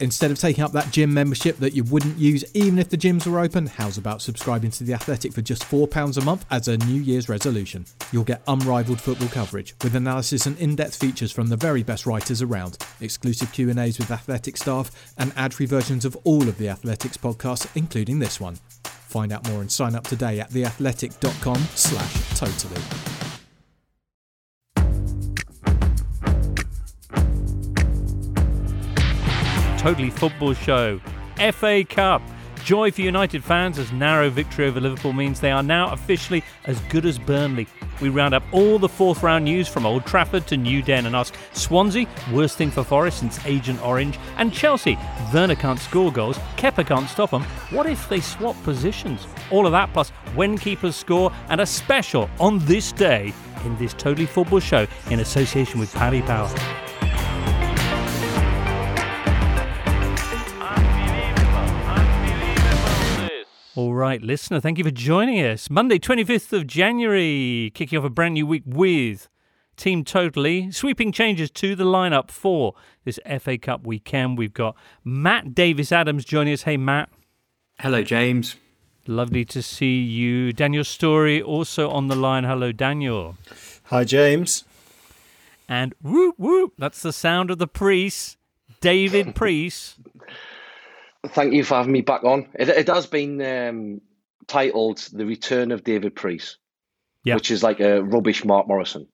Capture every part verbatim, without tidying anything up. Instead of taking up that gym membership that you wouldn't use even if the gyms were open, how's about subscribing to The Athletic for just four pounds a month as a New Year's resolution? You'll get unrivaled football coverage with analysis and in-depth features from the very best writers around, exclusive Q and A's with Athletic staff, and ad-free versions of all of The Athletic's podcasts, including this one. Find out more and sign up today at the athletic dot com slash totally. Totally Football Show. F A Cup. Joy for United fans as narrow victory over Liverpool means they are now officially as good as Burnley. We round up all the fourth round news from Old Trafford to New Den and ask Swansea, worst thing for Forest since Agent Orange, and Chelsea, Werner can't score goals, Kepa can't stop them. What if they swap positions? All of that plus when keepers score and a special on this day in this Totally Football Show in association with Paddy Power. All right, listener, thank you for joining us. Monday, twenty-fifth of January, kicking off a brand new week with Team Totally. Sweeping changes to the lineup for this F A Cup weekend. We've got Matt Davis-Adams joining us. Hey, Matt. Hello, James. Lovely to see you. Daniel Story also on the line. Hello, Daniel. Hi, James. And whoop, whoop, that's the sound of the priest, David Priest. Thank you for having me back on. It, it has been um, titled The Return of David Priest, yep. Which is like a rubbish Mark Morrison.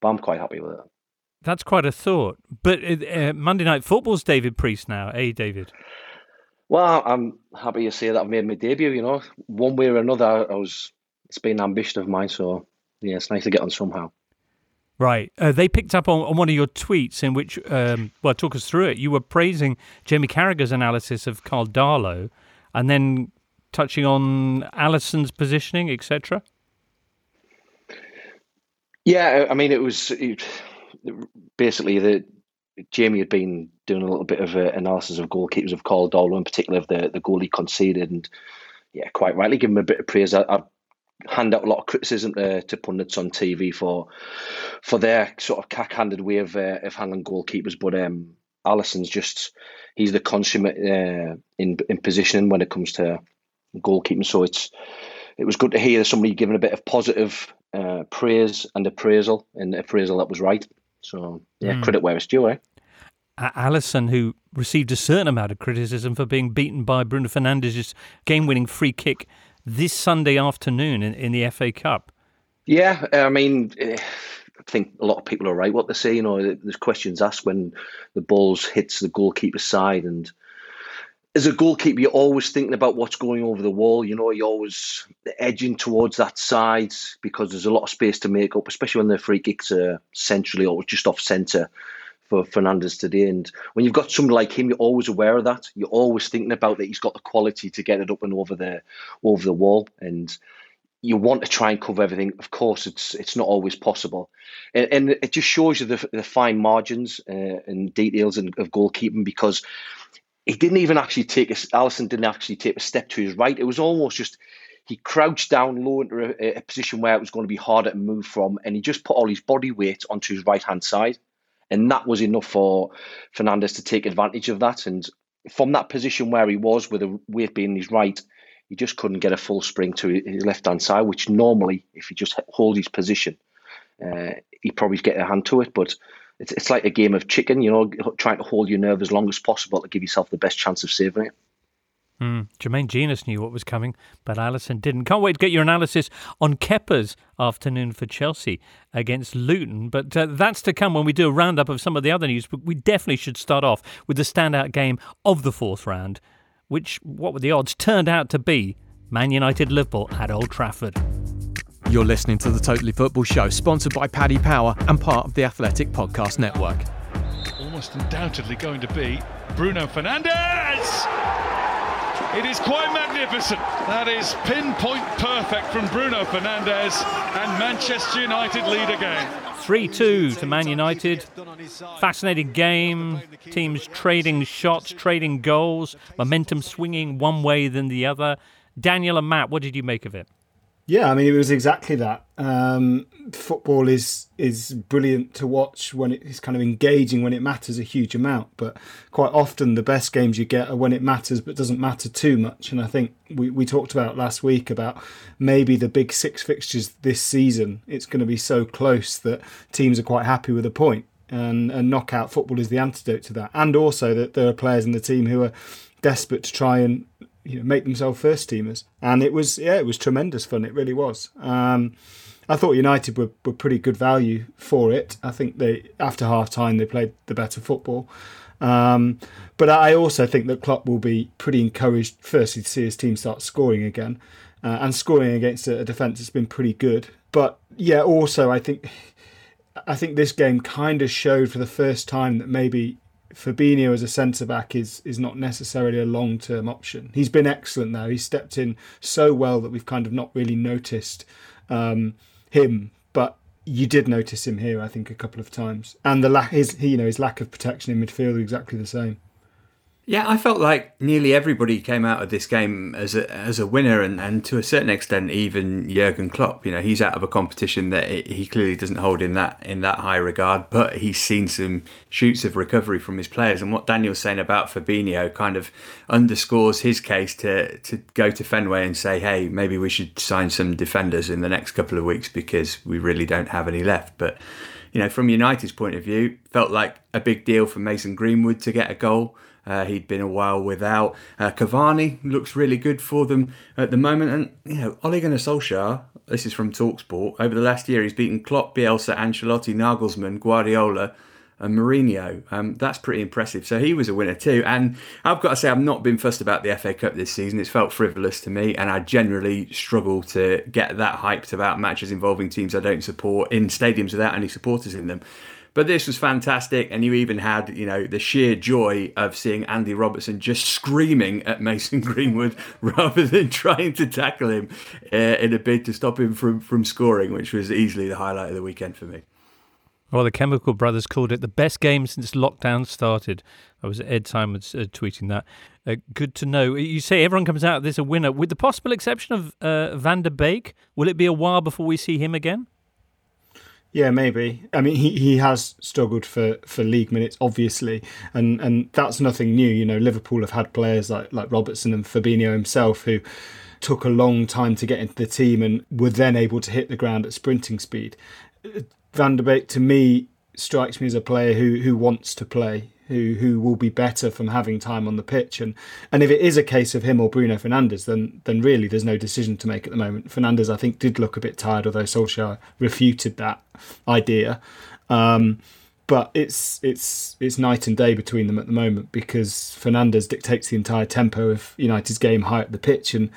But I'm quite happy with it. That's quite a thought. But uh, Monday Night Football's David Priest now, eh, David? Well, I'm happy to say that I've made my debut, you know. One way or another, I was. It's been an ambition of mine, so yeah, it's nice to get on somehow. Right. Uh, they picked up on, on one of your tweets in which, um, well, talk us through it. You were praising Jamie Carragher's analysis of Carl Darlow and then touching on Alisson's positioning, et cetera. Yeah, I mean, it was it, basically that Jamie had been doing a little bit of uh, analysis of goalkeepers, of Carl Darlow in particular, of the, the goal he conceded. And yeah, quite rightly, give him a bit of praise. I, I, hand out a lot of criticism to, to pundits on T V for for their sort of cack-handed way of uh, of handling goalkeepers, but um, Alisson's just he's the consummate uh, in in positioning when it comes to goalkeeping. So it's it was good to hear somebody giving a bit of positive uh, praise and appraisal, and appraisal that was right. So yeah, mm. credit where it's due. Eh? Uh, Alisson, who received a certain amount of criticism for being beaten by Bruno Fernandes' game-winning free kick this Sunday afternoon in, in the F A Cup. Yeah, I mean, I think a lot of people are right what they say. You know, there's questions asked when the ball hits the goalkeeper's side, and as a goalkeeper, you're always thinking about what's going over the wall. You know, you're always edging towards that side because there's a lot of space to make up, especially when the free kicks are centrally or just off centre for Fernandes today. And when you've got somebody like him, you're always aware of that. You're always thinking about that he's got the quality to get it up and over the over the wall. And you want to try and cover everything. Of course, it's it's not always possible. And, and it just shows you the, the fine margins uh, and details in, of goalkeeping, because he didn't even actually take, a, Alisson didn't actually take a step to his right. It was almost just, He crouched down low into a, a position where it was going to be harder to move from, and he just put all his body weight onto his right-hand side. And that was enough for Fernandes to take advantage of that. And from that position where he was, with the weight being his right, he just couldn't get a full spring to his left-hand side, which normally, if he just holds his position, uh, he'd probably get a hand to it. But it's, it's like a game of chicken, you know, trying to hold your nerve as long as possible to give yourself the best chance of saving it. Mm. Jermaine Genius knew what was coming, but Alisson didn't. Can't wait to get your analysis on Kepa's afternoon for Chelsea against Luton, but uh, that's to come when we do a roundup of some of the other news. But we definitely should start off with the standout game of the fourth round, which, what were the odds, turned out to be Man United-Liverpool at Old Trafford. You're listening to The Totally Football Show, sponsored by Paddy Power and part of the Athletic Podcast Network. Almost undoubtedly going to be Bruno Fernandes! It is quite magnificent. That is pinpoint perfect from Bruno Fernandes, and Manchester United lead again. three two to Man United. Fascinating game. Teams trading shots, trading goals. Momentum swinging one way than the other. Daniel and Matt, what did you make of it? Yeah, I mean, it was exactly that. Um, football is is brilliant to watch when it's kind of engaging, when it matters a huge amount. But quite often the best games you get are when it matters but doesn't matter too much. And I think we, we talked about last week about maybe the big six fixtures this season. It's going to be so close that teams are quite happy with a point. And, and knockout football is the antidote to that. And also that there are players in the team who are desperate to try and, you know, make themselves first teamers. And it was, yeah, it was tremendous fun. It really was. Um, I thought United were, were pretty good value for it. I think they, after half time, they played the better football. Um, but I also think that Klopp will be pretty encouraged, firstly, to see his team start scoring again, uh, and scoring against a, a defence that's been pretty good. But yeah, also I think, I think this game kind of showed for the first time that maybe Fabinho as a centre-back is is not necessarily a long-term option. He's been excellent though. He's stepped in so well that we've kind of not really noticed um, him. But you did notice him here, I think, a couple of times. And the la- his you know his lack of protection in midfield are exactly the same. Yeah, I felt like nearly everybody came out of this game as a as a winner, and, and to a certain extent, even Jurgen Klopp. You know, he's out of a competition that he clearly doesn't hold in that in that high regard, but he's seen some shoots of recovery from his players. And what Daniel's saying about Fabinho kind of underscores his case to to go to Fenway and say, hey, maybe we should sign some defenders in the next couple of weeks because we really don't have any left. But you know, from United's point of view, felt like a big deal for Mason Greenwood to get a goal. Uh, he'd been a while without. Uh, Cavani looks really good for them at the moment. And, you know, Ole Gunnar Solskjaer, this is from TalkSport, over the last year he's beaten Klopp, Bielsa, Ancelotti, Nagelsmann, Guardiola and Mourinho. Um, that's pretty impressive. So he was a winner too. And I've got to say, I've not been fussed about the F A Cup this season. It's felt frivolous to me, and I generally struggle to get that hyped about matches involving teams I don't support in stadiums without any supporters in them. But this was fantastic, and you even had, you know, the sheer joy of seeing Andy Robertson just screaming at Mason Greenwood rather than trying to tackle him uh, in a bid to stop him from, from scoring, which was easily the highlight of the weekend for me. Well, the Chemical Brothers called it the best game since lockdown started. I was Ed Simons uh, tweeting that. Uh, good to know. You say everyone comes out of this a winner, with the possible exception of uh, Van der Beek. Will it be a while before we see him again? Yeah, maybe. I mean, he, he has struggled for, for league minutes, obviously, and, and that's nothing new. You know, Liverpool have had players like, like Robertson and Fabinho himself who took a long time to get into the team and were then able to hit the ground at sprinting speed. Van der Beek, to me, strikes me as a player who, who wants to play, who who will be better from having time on the pitch. And and if it is a case of him or Bruno Fernandes, then then really there's no decision to make at the moment. Fernandes, I think, did look a bit tired, although Solskjaer refuted that idea. Um, but it's it's it's night and day between them at the moment, because Fernandes dictates the entire tempo of United's game high up the pitch, and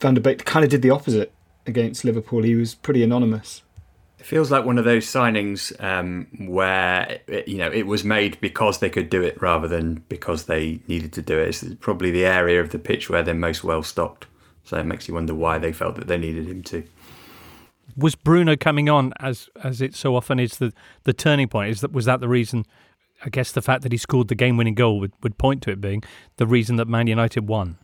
Van der Beek kind of did the opposite against Liverpool. He was pretty anonymous. It feels like one of those signings um, where, it, you know, it was made because they could do it rather than because they needed to do it. It's probably the area of the pitch where they're most well-stocked. So it makes you wonder why they felt that they needed him to. Was Bruno coming on, as as it so often is, the, the turning point? Is that Was that the reason, I guess the fact that he scored the game-winning goal would, would point to it being the reason that Man United won?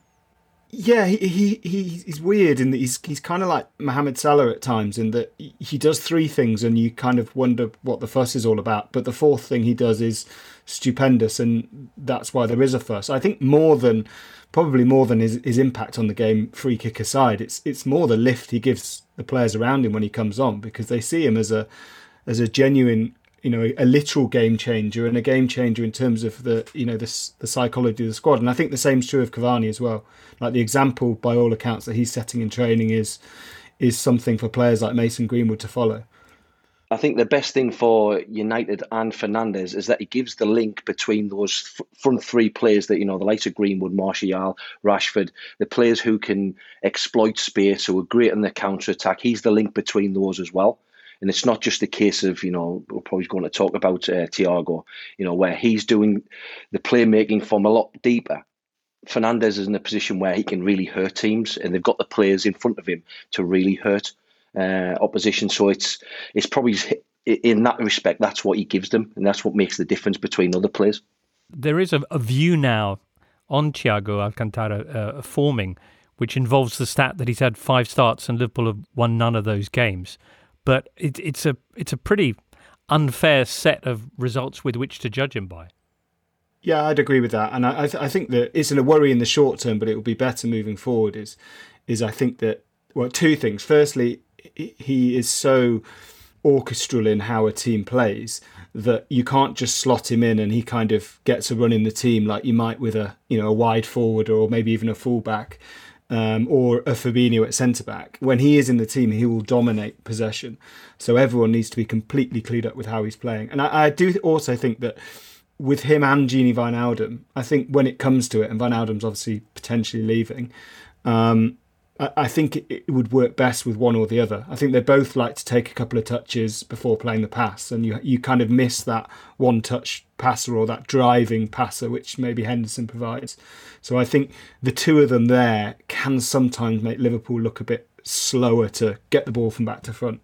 Yeah, he, he he he's weird in that he's he's kind of like Mohamed Salah at times, in that he does three things and you kind of wonder what the fuss is all about. But the fourth thing he does is stupendous, and that's why there is a fuss. I think more than probably more than his, his impact on the game, free kick aside, it's it's more the lift he gives the players around him when he comes on, because they see him as a as a genuine, you know, a literal game changer, and a game changer in terms of the, you know, the, the psychology of the squad. And I think the same is true of Cavani as well. Like, the example, by all accounts, that he's setting in training is is something for players like Mason Greenwood to follow. I think the best thing for United and Fernandes is that he gives the link between those f- front three players that, you know, the likes of Greenwood, Martial, Rashford, the players who can exploit space, who are great in the counter-attack. He's the link between those as well. And it's not just a case of, you know, we're probably going to talk about uh, Thiago, you know, where he's doing the playmaking from a lot deeper. Fernandes is in a position where he can really hurt teams, and they've got the players in front of him to really hurt uh, opposition. So it's it's probably, in that respect, that's what he gives them, and that's what makes the difference between other players. There is a, a view now on Thiago Alcantara uh, forming, which involves the stat that he's had five starts and Liverpool have won none of those games. But it, it's a it's a pretty unfair set of results with which to judge him by. Yeah, I'd agree with that, and I I, th- I think that it's a worry in the short term, but it will be better moving forward. Is is I think that, well, two things. Firstly, he is so orchestral in how a team plays that you can't just slot him in and he kind of gets a run in the team like you might with a you know a wide forward or maybe even a fullback. Um, or a Fabinho at centre-back. When he is in the team, he will dominate possession. So everyone needs to be completely clued up with how he's playing. And I, I do also think that with him and Gini Wijnaldum, I think when it comes to it, and Wijnaldum's obviously potentially leaving, um, I, I think it, it would work best with one or the other. I think they both like to take a couple of touches before playing the pass, and you you kind of miss that one-touch passer or that driving passer which maybe Henderson provides. So I think the two of them there can sometimes make Liverpool look a bit slower to get the ball from back to front.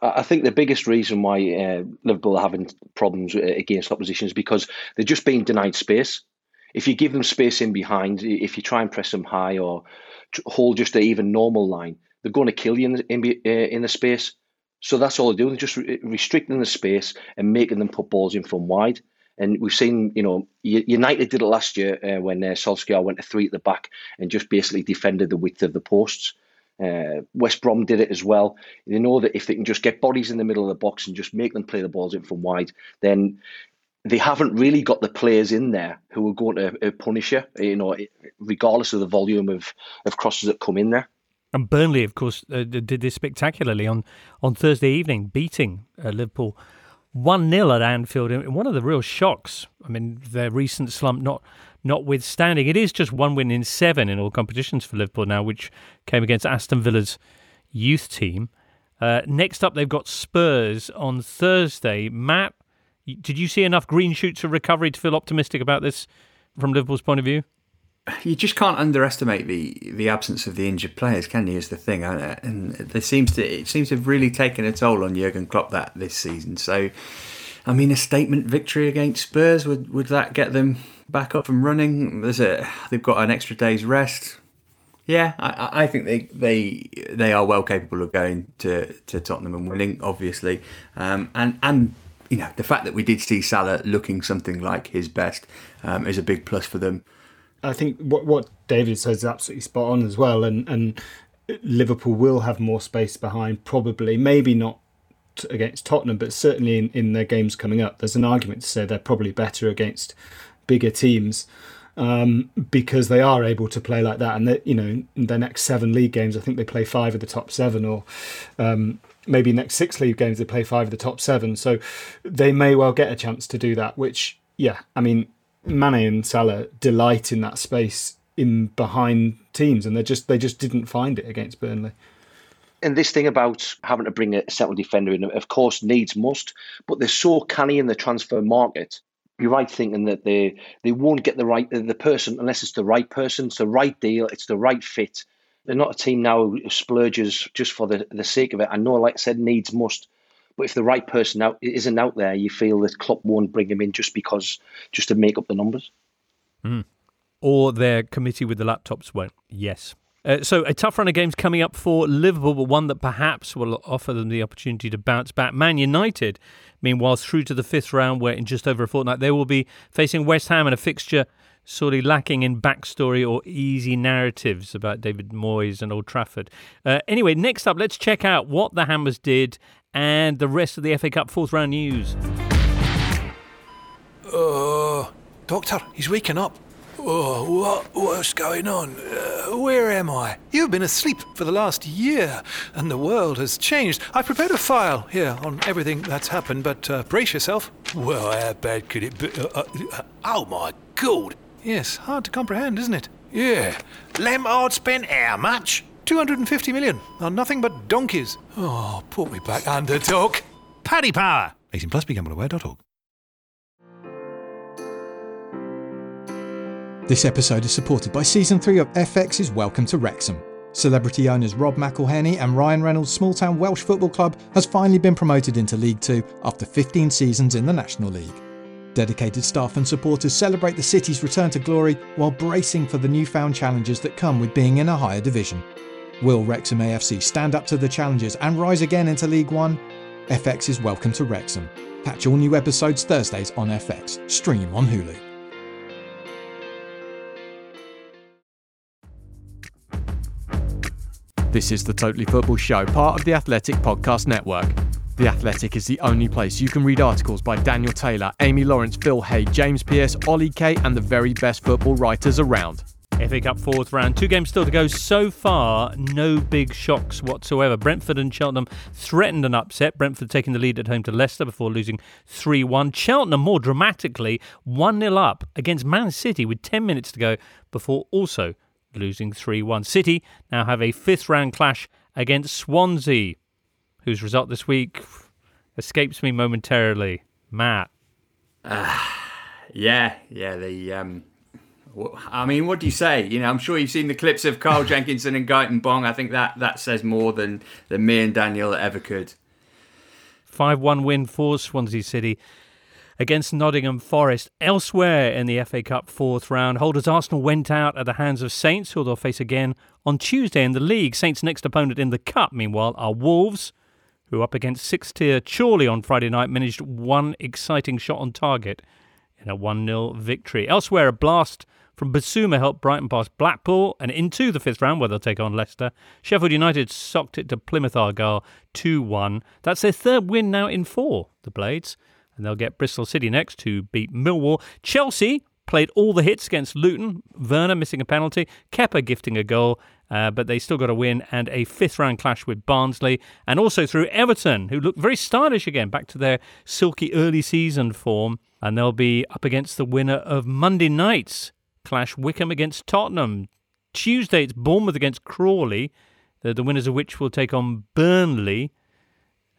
I think the biggest reason why uh, Liverpool are having problems against opposition is because they're just being denied space. If you give them space in behind, if you try and press them high or hold just an even normal line, they're going to kill you in the, in, uh, in the space. So that's all they do. They're just re- restricting the space and making them put balls in from wide. And we've seen, you know, United did it last year uh, when uh, Solskjaer went to three at the back and just basically defended the width of the posts. Uh, West Brom did it as well. They know that if they can just get bodies in the middle of the box and just make them play the balls in from wide, then they haven't really got the players in there who are going to uh, punish you, you know, regardless of the volume of, of crosses that come in there. And Burnley, of course, uh, did this spectacularly on, on Thursday evening, beating uh, Liverpool one nil at Anfield. And one of the real shocks, I mean, their recent slump not notwithstanding, it is just one win in seven in all competitions for Liverpool now, which came against Aston Villa's youth team. Uh, next up, they've got Spurs on Thursday. Matt, did you see enough green shoots of recovery to feel optimistic about this from Liverpool's point of view? You just can't underestimate the, the absence of the injured players, can you? Is the thing, and it seems to it seems to have really taken a toll on Jurgen Klopp that this season. So, I mean, a statement victory against Spurs would would that get them back up and running? There's a they've got an extra day's rest. Yeah, I, I think they, they they are well capable of going to, to Tottenham and winning, obviously, um, and and. You know, the fact that we did see Salah looking something like his best um, is a big plus for them. I think what what David says is absolutely spot on as well, and, and Liverpool will have more space behind, probably, maybe not against Tottenham, but certainly in, in their games coming up. There's an argument to say they're probably better against bigger teams um, because they are able to play like that. And, that you know, in their next seven league games, I think they play five of the top seven, or... Um, maybe next six league games they play five of the top seven, so they may well get a chance to do that, which, yeah, I mean, Mane and Salah delight in that space in behind teams, and they just they just didn't find it against Burnley. And this thing about having to bring a central defender in, of course, needs must, but they're so canny in the transfer market. You're right thinking that they, they won't get the right the person unless it's the right person, it's the right deal, it's the right fit. They're not a team now who splurges just for the, the sake of it. I know, like I said, needs must. But if the right person out isn't out there, you feel that Klopp won't bring him in just because, just to make up the numbers. Mm. or their committee with the laptops won't. Yes. Uh, so a tough run of games coming up for Liverpool, but one that perhaps will offer them the opportunity to bounce back. Man United, meanwhile, through to the fifth round, where in just over a fortnight they will be facing West Ham in a fixture sorely lacking in backstory or easy narratives about David Moyes and Old Trafford. Uh, anyway, next up, let's check out what the Hammers did and the rest of the F A Cup fourth round news. Oh, doctor, he's waking up. Oh, what, what's going on? Uh, where am I? You've been asleep for the last year, and the world has changed. I prepared a file here on everything that's happened, but uh, brace yourself. Well, how bad could it be? Uh, uh, oh, my God. Yes, hard to comprehend, isn't it? Yeah. Lampard spent how much? two hundred fifty million on nothing but donkeys. Oh, put me back under, Doc. Paddy Power. eighteen plus, become aware dot org. This episode is supported by Season three of F X's Welcome to Wrexham. Celebrity owners Rob McElhenney and Ryan Reynolds' small-town Welsh football club has finally been promoted into League two after fifteen seasons in the National League. Dedicated staff and supporters celebrate the city's return to glory while bracing for the newfound challenges that come with being in a higher division. Will Wrexham A F C stand up to the challenges and rise again into League one? F X's Welcome to Wrexham. Catch all new episodes Thursdays on F X. Stream on Hulu. This is the Totally Football Show, part of the Athletic Podcast Network. The Athletic is the only place you can read articles by Daniel Taylor, Amy Lawrence, Phil Hay, James Pearce, Ollie Kay, and the very best football writers around. F A Cup fourth round. Two games still to go. So far, no big shocks whatsoever. Brentford and Cheltenham threatened an upset. Brentford taking the lead at home to Leicester before losing three one. Cheltenham, more dramatically, one nil up against Man City with ten minutes to go before also losing three one. City now have a fifth round clash against Swansea, whose result this week escapes me momentarily. Matt. Uh, yeah, yeah. The um, I mean, what do you say? You know, I'm sure you've seen the clips of Carl Jenkinson and Guyton Bong. I think that, that says more than, than me and Daniel ever could. five one win for Swansea City against Nottingham Forest. Elsewhere in the F A Cup fourth round, holders Arsenal went out at the hands of Saints, who they'll face again on Tuesday in the league. Saints' next opponent in the Cup, meanwhile, are Wolves, who up against six-tier Chorley on Friday night managed one exciting shot on target in a one nil victory. Elsewhere, a blast from Basuma helped Brighton pass Blackpool and into the fifth round, where they'll take on Leicester. Sheffield United socked it to Plymouth Argyle two one. That's their third win now in four, the Blades. And they'll get Bristol City next, who beat Millwall. Chelsea played all the hits against Luton. Werner missing a penalty. Kepa gifting a goal. Uh, but they still got a win and a fifth-round clash with Barnsley. And also through Everton, who looked very stylish again, back to their silky early season form. And they'll be up against the winner of Monday night's clash, Wickham against Tottenham. Tuesday, it's Bournemouth against Crawley, the, the winners of which will take on Burnley.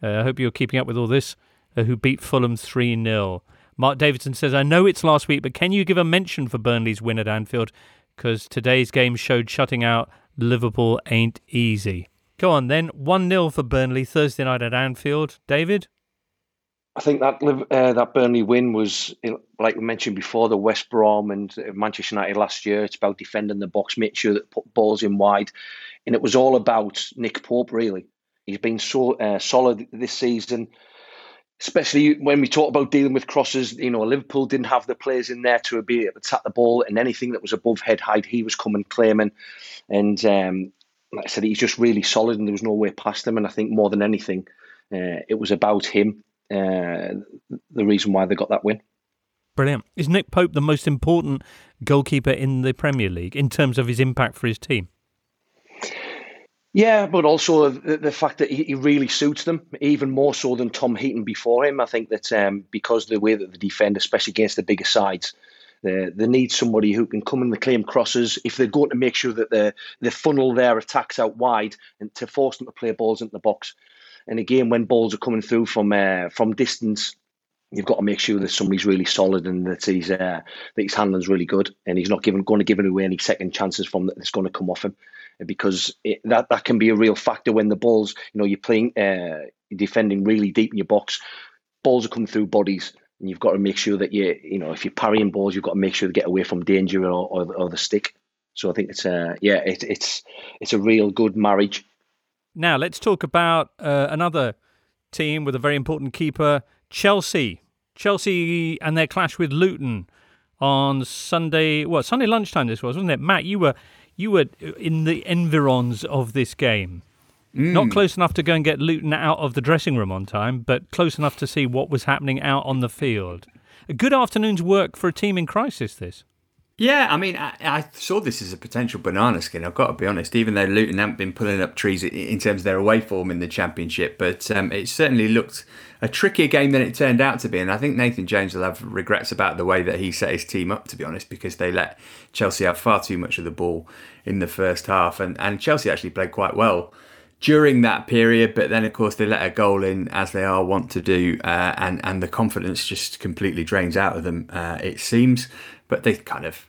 Uh, I hope you're keeping up with all this. Who beat Fulham three nil. Mark Davidson says, I know it's last week, but can you give a mention for Burnley's win at Anfield? Because today's game showed shutting out Liverpool ain't easy. Go on then, one nil for Burnley Thursday night at Anfield. David? I think that uh, that Burnley win was, like we mentioned before, the West Brom and Manchester United last year. It's about defending the box, make sure that put balls in wide. And it was all about Nick Pope, really. He's been so uh, solid this season. Especially when we talk about dealing with crosses, you know, Liverpool didn't have the players in there to be able to tap the ball, and anything that was above head height, he was coming claiming. And um, like I said, he's just really solid, and there was no way past him. And I think more than anything, uh, it was about him, uh, the reason why they got that win. Brilliant. Is Nick Pope the most important goalkeeper in the Premier League in terms of his impact for his team? Yeah, but also the, the fact that he, he really suits them, even more so than Tom Heaton before him. I think that um, because of the way that they defend, especially against the bigger sides, they, they need somebody who can come and claim crosses. If they're going to make sure that they, they funnel their attacks out wide and to force them to play balls into the box. And again, when balls are coming through from uh, from distance, you've got to make sure that somebody's really solid and that he's uh, that his handling's really good, and he's not giving, going to give away any second chances from that that's going to come off him, because it, that that can be a real factor when the balls, you know, you're playing uh, defending really deep in your box, balls are coming through bodies. and you've got to make sure that you, you know, if you're parrying balls, you've got to make sure to get away from danger or, or, or the stick. So I think it's a, yeah, it, it's it's a real good marriage. Now let's talk about uh, another team with a very important keeper, Chelsea. Chelsea and their clash with Luton on Sunday. Well, Sunday lunchtime this was, wasn't it, Matt? You were you were in the environs of this game. Mm. Not close enough to go and get Luton out of the dressing room on time, but close enough to see what was happening out on the field. A good afternoon's work for a team in crisis, this. Yeah, I mean, I, I saw this as a potential banana skin, I've got to be honest, even though Luton haven't been pulling up trees in terms of their away form in the Championship, but um, it certainly looked a trickier game than it turned out to be, and I think Nathan Jones will have regrets about the way that he set his team up, to be honest, because they let Chelsea have far too much of the ball in the first half, and, and Chelsea actually played quite well during that period, but then of course they let a goal in, as they are wont to do, uh, and, and the confidence just completely drains out of them, uh, it seems. But they kind of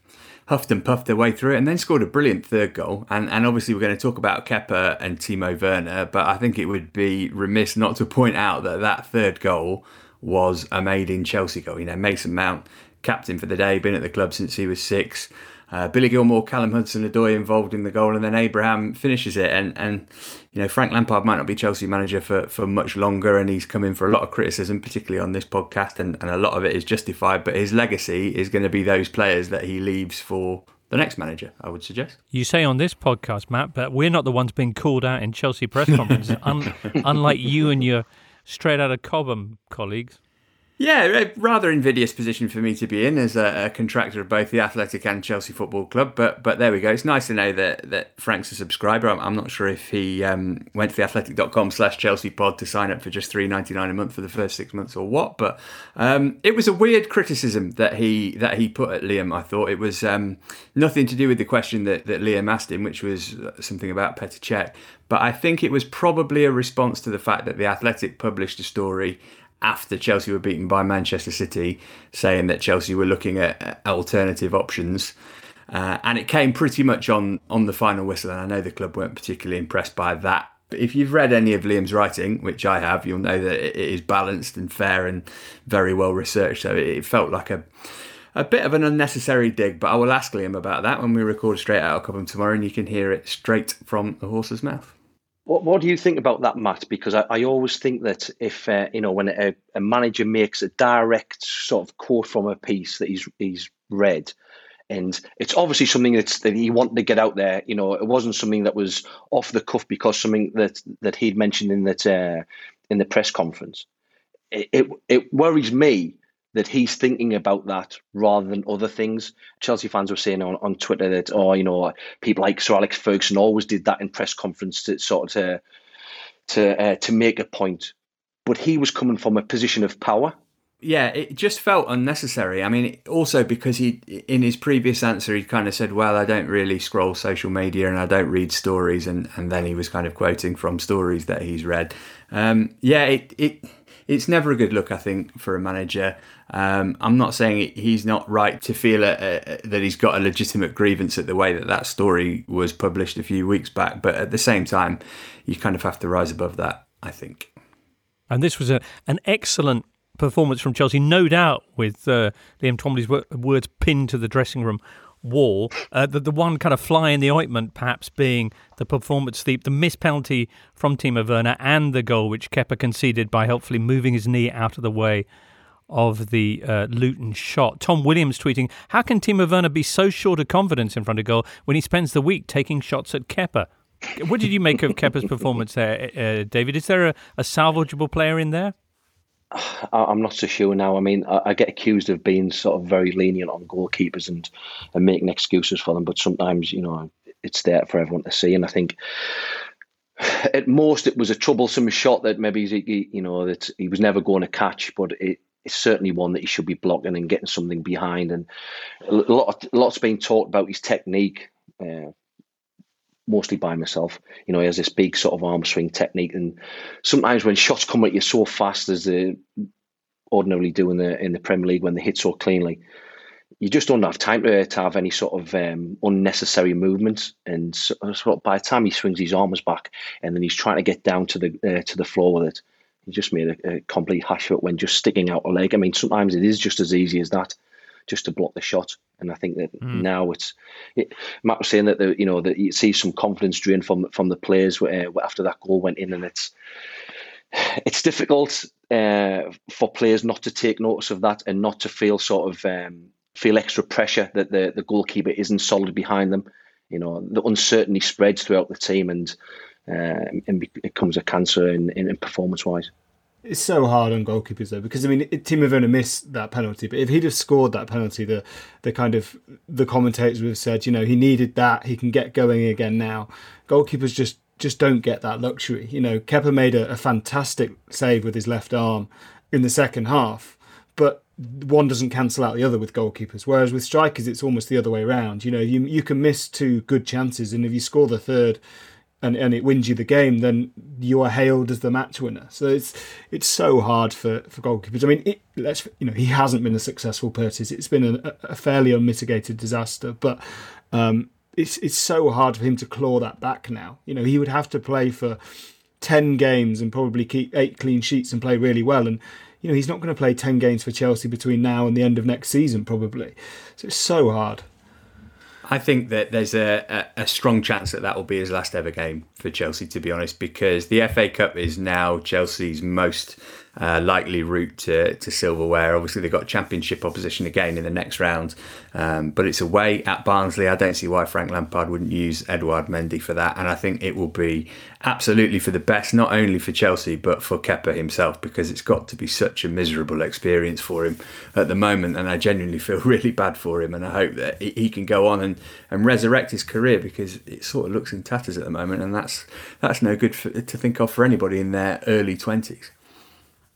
huffed and puffed their way through it and then scored a brilliant third goal. And, and obviously we're going to talk about Kepa and Timo Werner, but I think it would be remiss not to point out that that third goal was a made-in Chelsea goal. You know, Mason Mount, captain for the day, been at the club since he was six. Uh, Billy Gilmour, Callum Hudson-Odoi involved in the goal, and then Abraham finishes it. And, and you know, Frank Lampard might not be Chelsea manager for, for much longer, and he's come in for a lot of criticism, particularly on this podcast, and, and a lot of it is justified. But his legacy is going to be those players that he leaves for the next manager, I would suggest. You say on this podcast, Matt, but we're not the ones being called out in Chelsea press conferences, un- unlike you and your straight out of Cobham colleagues. Yeah, a rather invidious position for me to be in as a, a contractor of both the Athletic and Chelsea Football Club, but but there we go. It's nice to know that, that Frank's a subscriber. I'm, I'm not sure if he um, went to theathletic.com slash Chelsea pod to sign up for just three dollars and ninety-nine cents a month for the first six months or what, but um, it was a weird criticism that he that he put at Liam, I thought. It was um, nothing to do with the question that, that Liam asked him, which was something about Petr Cech, but I think it was probably a response to the fact that the Athletic published a story after Chelsea were beaten by Manchester City, saying that Chelsea were looking at alternative options. Uh, and it came pretty much on, on the final whistle. And I know the club weren't particularly impressed by that. But if you've read any of Liam's writing, which I have, you'll know that it is balanced and fair and very well researched. So it felt like a a bit of an unnecessary dig. But I will ask Liam about that when we record Straight Out of Cobham tomorrow, and you can hear it straight from the horse's mouth. What What do you think about that, Matt? Because I, I always think that if uh, you know, when a, a manager makes a direct sort of quote from a piece that he's he's read, and it's obviously something that's, that he wanted to get out there. You know, it wasn't something that was off the cuff because something that, that he'd mentioned in that uh, in the press conference. It, it it worries me that he's thinking about that rather than other things. Chelsea fans were saying on, on Twitter that, oh, you know, people like Sir Alex Ferguson always did that in press conference to sort of to to, uh, to make a point. But he was coming from a position of power. Yeah, it just felt unnecessary. I mean, also because he, in his previous answer, he kind of said, well, I don't really scroll social media and I don't read stories. And, and then he was kind of quoting from stories that he's read. Um, yeah, it... it It's never a good look, I think, for a manager. Um, I'm not saying he's not right to feel a, a, that he's got a legitimate grievance at the way that that story was published a few weeks back. But at the same time, you kind of have to rise above that, I think. And this was a, an excellent performance from Chelsea, no doubt, with uh, Liam Twombley's w- words pinned to the dressing room wall. Uh, the, the one kind of fly in the ointment, perhaps, being the performance sleep, the missed penalty from Timo Werner, and the goal which Kepa conceded by helpfully moving his knee out of the way of the uh, Luton shot. Tom Williams tweeting, how can Timo Werner be so short of confidence in front of goal when he spends the week taking shots at Kepa? What did you make of Kepa's performance there, uh, David? Is there a, a salvageable player in there? I'm not so sure now. I mean, I get accused of being sort of very lenient on goalkeepers and, and making excuses for them, but sometimes, you know, it's there for everyone to see. And I think at most it was a troublesome shot that maybe, he, you know, that he was never going to catch, but it, it's certainly one that he should be blocking and getting something behind. And a lot, a lot's been talked about his technique, uh, mostly by myself. You know, he has this big sort of arm swing technique, and sometimes when shots come at you so fast as they ordinarily do in the in the Premier League, when they hit so cleanly, you just don't have time to, to have any sort of um, unnecessary movements. And so, so by the time he swings his arms back and then he's trying to get down to the uh, to the floor with it, He just made a, a complete hash of it when just sticking out a leg. I mean, sometimes it is just as easy as that, just to block the shot. And I think that mm. now it's it, Matt was saying that the, you know that you see some confidence drain from from the players uh, after that goal went in, and it's it's difficult uh, for players not to take notice of that and not to feel sort of um, feel extra pressure that the the goalkeeper isn't solid behind them. You know, the uncertainty spreads throughout the team, and uh, and it comes a cancer in, in, in performance wise. It's so hard on goalkeepers though, because I mean, Timo Werner missed that penalty, but if he'd have scored that penalty, the the kind of the commentators would have said, you know, he needed that. He can get going again now. Goalkeepers just just don't get that luxury. You know, Kepa made a, a fantastic save with his left arm in the second half, but one doesn't cancel out the other with goalkeepers. Whereas with strikers, it's almost the other way around. You know, you you can miss two good chances, and if you score the third, and and it wins you the game, then you are hailed as the match winner. So it's it's so hard for, for goalkeepers. I mean, it, let's you know he hasn't been a successful purchase. It's been a, a fairly unmitigated disaster. But um, it's it's so hard for him to claw that back now. You know, he would have to play for ten games and probably keep eight clean sheets and play really well. And you know, he's not going to play ten games for Chelsea between now and the end of next season, probably. So it's so hard. I think that there's a, a, a strong chance that that will be his last ever game for Chelsea, to be honest, because the F A Cup is now Chelsea's most uh, likely route to, to silverware. Obviously, they've got championship opposition again in the next round, um, but it's away at Barnsley. I don't see why Frank Lampard wouldn't use Edouard Mendy for that, and I think it will be absolutely for the best, not only for Chelsea, but for Kepa himself, because it's got to be such a miserable experience for him at the moment, and I genuinely feel really bad for him, and I hope that he can go on and and resurrect his career, because it sort of looks in tatters at the moment, and that's that's no good for, to think of for anybody in their early twenties.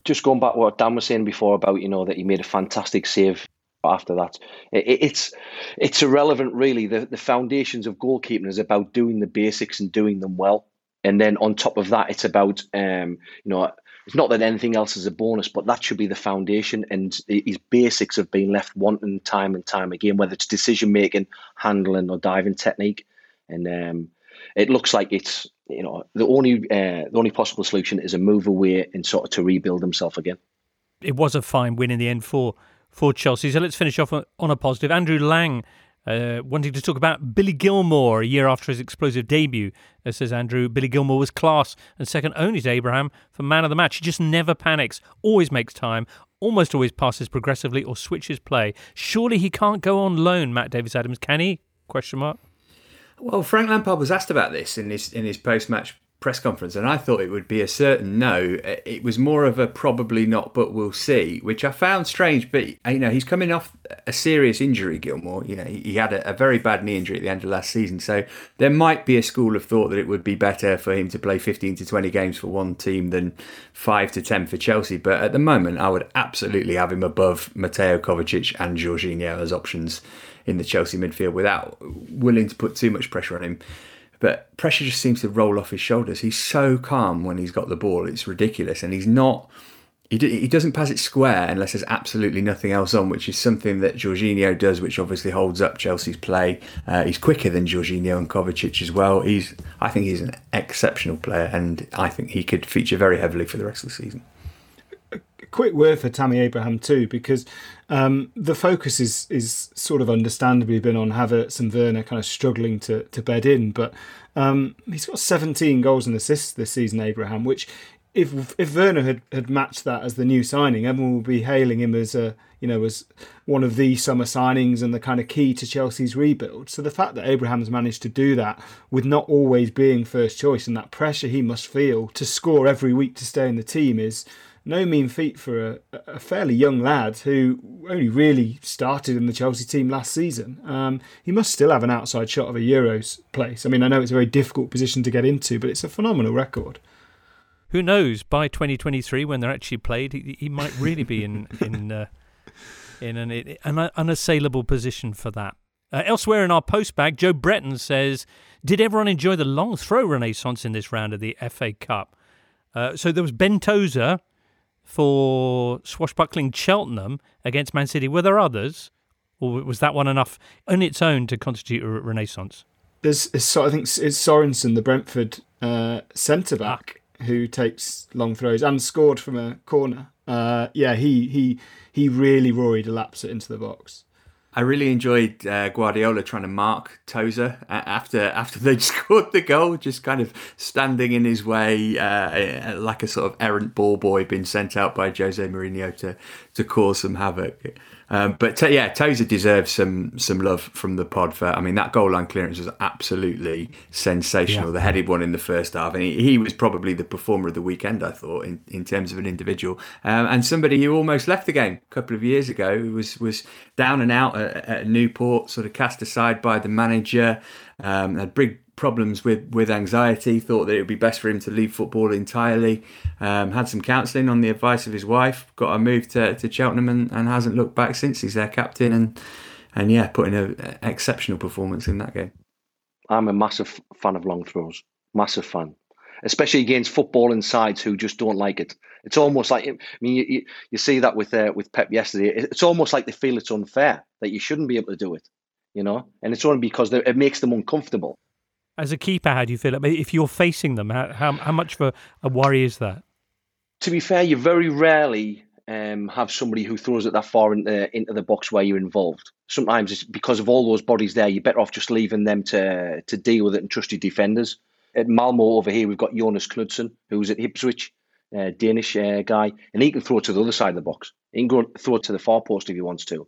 Just going back to what Dan was saying before about, you know, that he made a fantastic save after that. It, it's it's irrelevant, really. The, the foundations of goalkeeping is about doing the basics and doing them well. And then on top of that, it's about, um, you know, it's not that anything else is a bonus, but that should be the foundation. And his basics have been left wanting time and time again, whether it's decision-making, handling or diving technique. And um, it looks like it's, you know, the only uh, the only possible solution is a move away and sort of to rebuild himself again. It was a fine win in the end for, for Chelsea. So let's finish off on a positive. Andrew Lang uh, wanting to talk about Billy Gilmour a year after his explosive debut. Uh, says Andrew, Billy Gilmour was class and second only to Abraham for man of the match. He just never panics, always makes time, almost always passes progressively or switches play. Surely he can't go on loan, Matt Davies-Adams, can he? Question mark. Well, Frank Lampard was asked about this in his in his post-match press conference, and I thought it would be a certain no. It was more of a probably not, but we'll see, which I found strange. But you know, he's coming off a serious injury, Gilmour. You know, he had a, a very bad knee injury at the end of last season, so there might be a school of thought that it would be better for him to play fifteen to twenty games for one team than five to ten for Chelsea. But at the moment, I would absolutely have him above Mateo Kovacic and Jorginho as options in the Chelsea midfield, without willing to put too much pressure on him. But pressure just seems to roll off his shoulders. He's so calm when he's got the ball. It's ridiculous. And he's not... He, d- he doesn't pass it square unless there's absolutely nothing else on, which is something that Jorginho does, which obviously holds up Chelsea's play. Uh, he's quicker than Jorginho and Kovacic as well. He's, I think he's an exceptional player, and I think he could feature very heavily for the rest of the season. A quick word for Tammy Abraham too, because um, the focus is is sort of understandably been on Havertz and Werner kind of struggling to, to bed in, but um, he's got seventeen goals and assists this season, Abraham, which if if Werner had, had matched that as the new signing, everyone would be hailing him as a you know as one of the summer signings and the kind of key to Chelsea's rebuild. So the fact that Abraham's managed to do that with not always being first choice, and that pressure he must feel to score every week to stay in the team, is no mean feat for a, a fairly young lad who only really started in the Chelsea team last season. Um, he must still have an outside shot of a Euros place. I mean, I know it's a very difficult position to get into, but it's a phenomenal record. Who knows? By twenty twenty-three, when they're actually played, he, he might really be in in uh, in an, an unassailable position for that. Uh, elsewhere in our postbag, Joe Breton says, "Did everyone enjoy the long throw renaissance in this round of the F A Cup?" Uh, so there was Ben Tozer for swashbuckling Cheltenham against Man City. Were there others, or was that one enough on its own to constitute a renaissance? There's, I think, it's Sorensen, the Brentford uh, centre back, who takes long throws and scored from a corner. Uh, yeah, he he he really worried a lapser into the box. I really enjoyed uh, Guardiola trying to mark Tozer after after they scored the goal, just kind of standing in his way, uh, like a sort of errant ball boy being sent out by Jose Mourinho to to cause some havoc. Um, but t- yeah, Tozer deserves some some love from the pod for. I mean, that goal line clearance was absolutely sensational. Yeah. The headed one in the first half, and he, he was probably the performer of the weekend, I thought, in, in terms of an individual. Um, and somebody who almost left the game a couple of years ago, who was was down and out at, at Newport, sort of cast aside by the manager, um, had big problems with with anxiety, thought that it would be best for him to leave football entirely, um, had some counselling on the advice of his wife, got a move to, to Cheltenham and, and hasn't looked back since. He's their captain and and yeah, put in an exceptional performance in that game. I'm a massive fan of long throws, massive fan, especially against footballing sides who just don't like it. It's almost like, I mean, you you, you see that with uh, with Pep yesterday. It's almost like they feel it's unfair that you shouldn't be able to do it, you know, and it's only because it makes them uncomfortable. As a keeper, how do you feel? I mean, if you're facing them, how how, how much of a, a worry is that? To be fair, you very rarely um, have somebody who throws it that far into, into the box where you're involved. Sometimes it's because of all those bodies there, you're better off just leaving them to to deal with it and trust your defenders. At Malmo over here, we've got Jonas Knudsen, who's at Ipswich, uh, Danish uh, guy, and he can throw it to the other side of the box. He can go throw it to the far post if he wants to,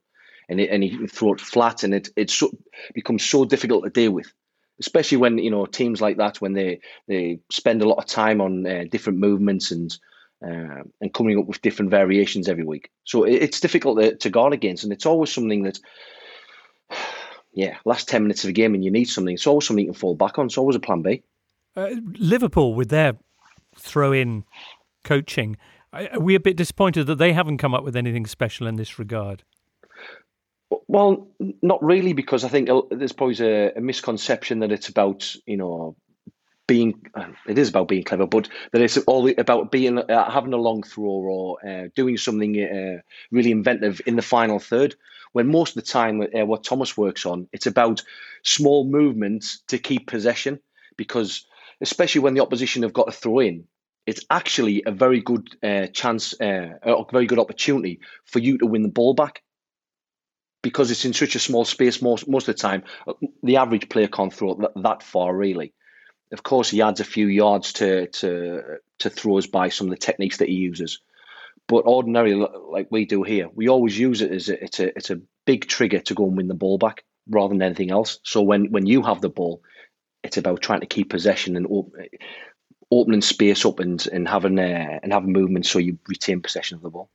and, it, and he can throw it flat, and it, it so, becomes so difficult to deal with. Especially when, you know, teams like that, when they, they spend a lot of time on uh, different movements and uh, and coming up with different variations every week. So it, it's difficult to, to guard against. And it's always something that, yeah, last ten minutes of a game and you need something. It's always something you can fall back on. It's always a plan B. Uh, Liverpool, with their throw-in coaching, are we a bit disappointed that they haven't come up with anything special in this regard? Well, not really, because I think there's probably a, a misconception that it's about, you know, being, it is about being clever, but that it's all about being uh, having a long throw or uh, doing something uh, really inventive in the final third, when most of the time uh, what Thomas works on, it's about small movements to keep possession, because especially when the opposition have got a throw in, it's actually a very good uh, chance, uh, a very good opportunity for you to win the ball back. Because it's in such a small space most, most of the time, the average player can't throw it that, that far, really. Of course, he adds a few yards to to to throws by some of the techniques that he uses. But ordinarily, like we do here, we always use it as a, it's, a, it's a big trigger to go and win the ball back rather than anything else. So when, when you have the ball, it's about trying to keep possession and op- opening space up and, and, having, uh, and having movement so you retain possession of the ball.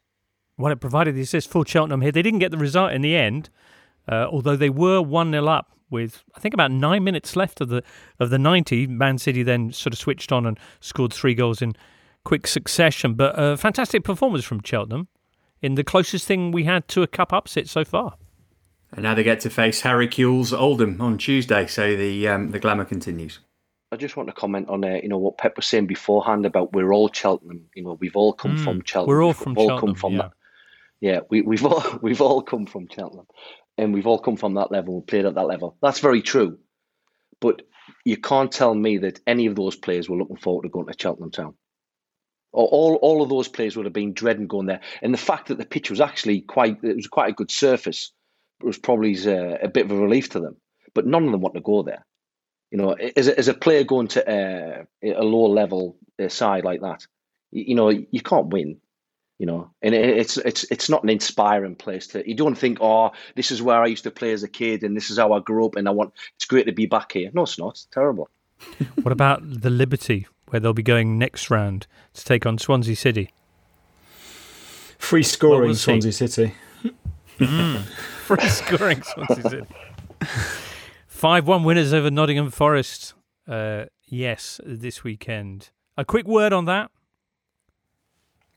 Well, it provided the assist for Cheltenham here. They didn't get the result in the end, uh, although they were one nil up with, I think, about nine minutes left of the of the ninety. Man City then sort of switched on and scored three goals in quick succession. But a fantastic performance from Cheltenham in the closest thing we had to a cup upset so far. And now they get to face Harry Kewell's Oldham on Tuesday, so the um, the glamour continues. I just want to comment on uh, you know what Pep was saying beforehand about we're all Cheltenham. You know, we've all come mm, from Cheltenham. We're all from we've Cheltenham. All come from yeah. that. Yeah, we, we've all we've all come from Cheltenham, and we've all come from that level. We played at that level. That's very true, but you can't tell me that any of those players were looking forward to going to Cheltenham Town. Or all all of those players would have been dreading going there. And the fact that the pitch was actually quite it was quite a good surface was probably a, a bit of a relief to them. But none of them want to go there. You know, as a, as a player going to uh, a lower level side like that, you, you know, you can't win. You know, and it's it's it's not an inspiring place to. You don't think, oh, this is where I used to play as a kid, and this is how I grew up, and I want. It's great to be back here. No, it's not. It's terrible. What about the Liberty, where they'll be going next round to take on Swansea City? Free scoring Swansea City. mm, free scoring Swansea City. five one winners over Nottingham Forest. Uh, yes, this weekend. A quick word on that.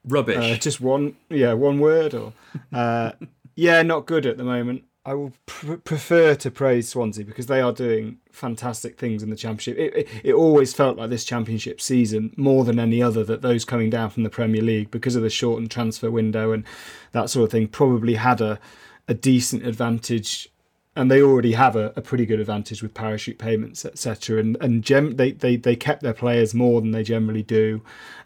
Rubbish. Uh, just one, yeah, one word or, uh, yeah, not good at the moment. I will pr- prefer to praise Swansea because they are doing fantastic things in the Championship. It, it, it always felt like this Championship season, more than any other, that those coming down from the Premier League, because of the shortened transfer window and that sort of thing, probably had a, a decent advantage and they already have a, a pretty good advantage with parachute payments, et cetera. And and gem, they, they they kept their players more than they generally do.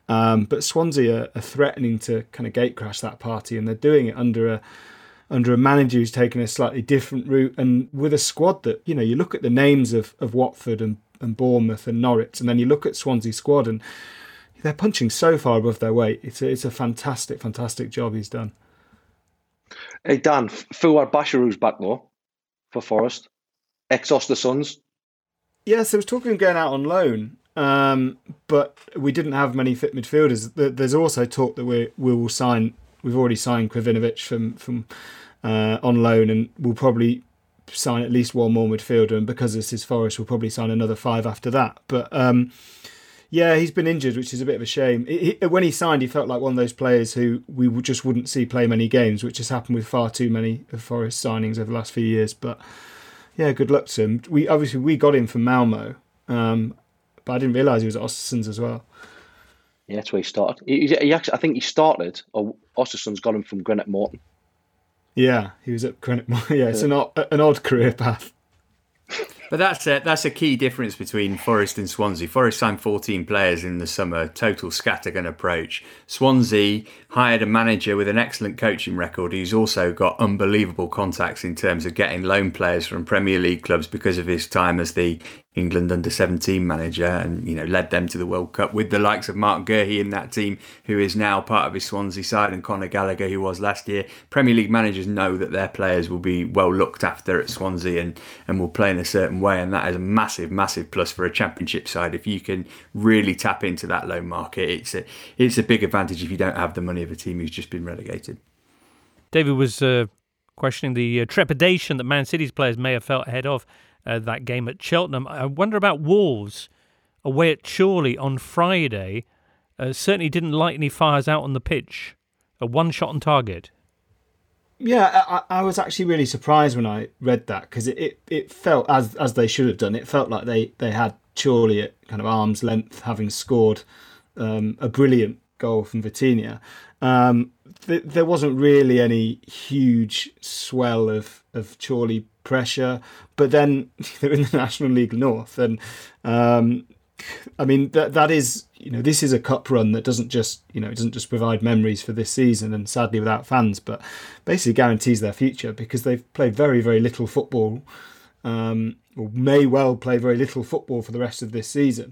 Um, but Swansea are, are threatening to kind of gatecrash that party, and they're doing it under a under a manager who's taken a slightly different route, and with a squad that, you know, you look at the names of, of Watford and, and Bournemouth and Norwich, and then you look at Swansea's squad, and they're punching so far above their weight. It's a, it's a fantastic, fantastic job he's done. Hey, Dan, Fouad Bashirou's back though for Forest. Exhaust the Suns. Yes, there was talk of him going out on loan, um, but we didn't have many fit midfielders. There's also talk that we we will sign... We've already signed Krivinovic from from uh, on loan, and we'll probably sign at least one more midfielder. And because this is Forest, we'll probably sign another five after that. But um, yeah, he's been injured, which is a bit of a shame. It, it, when he signed, he felt like one of those players who we just wouldn't see play many games, which has happened with far too many of Forest signings over the last few years. But yeah, good luck to him. We obviously we got him from Malmo, um, but I didn't realise he was at Ostersund's as well. Yeah, that's where he started. He, he actually, I think he started, or Ostersund's got him from Greenwich Morton. Yeah, he was at Greenwich Morton. Yeah, it's an odd, an odd career path. But that's a, that's a key difference between Forest and Swansea. Forest signed fourteen players in the summer, total scattergun approach. Swansea hired a manager with an excellent coaching record who's also got unbelievable contacts in terms of getting loan players from Premier League clubs because of his time as the England under seventeen manager, and, you know, led them to the World Cup with the likes of Mark Gurhey in that team, who is now part of his Swansea side, and Conor Gallagher, who was last year. Premier League managers know that their players will be well looked after at Swansea and, and will play in a certain way, and that is a massive, massive plus for a Championship side. If you can really tap into that loan market, it's a, it's a big advantage if you don't have the money of a team who's just been relegated. David was uh, questioning the uh, trepidation that Man City's players may have felt ahead of Uh, that game at Cheltenham. I wonder about Wolves away at Chorley on Friday. Uh, certainly didn't light any fires out on the pitch. A one shot on target. Yeah, I, I was actually really surprised when I read that, because it, it, it felt, as as they should have done, it felt like they, they had Chorley at kind of arm's length, having scored um, a brilliant goal from Vitinha. Um, th- there wasn't really any huge swell of, of Chorley pressure, but then they're in the National League North, and um I mean that that is, you know, this is a cup run that doesn't just, you know, it doesn't just provide memories for this season and sadly without fans, but basically guarantees their future, because they've played very very little football, um or may well play very little football for the rest of this season,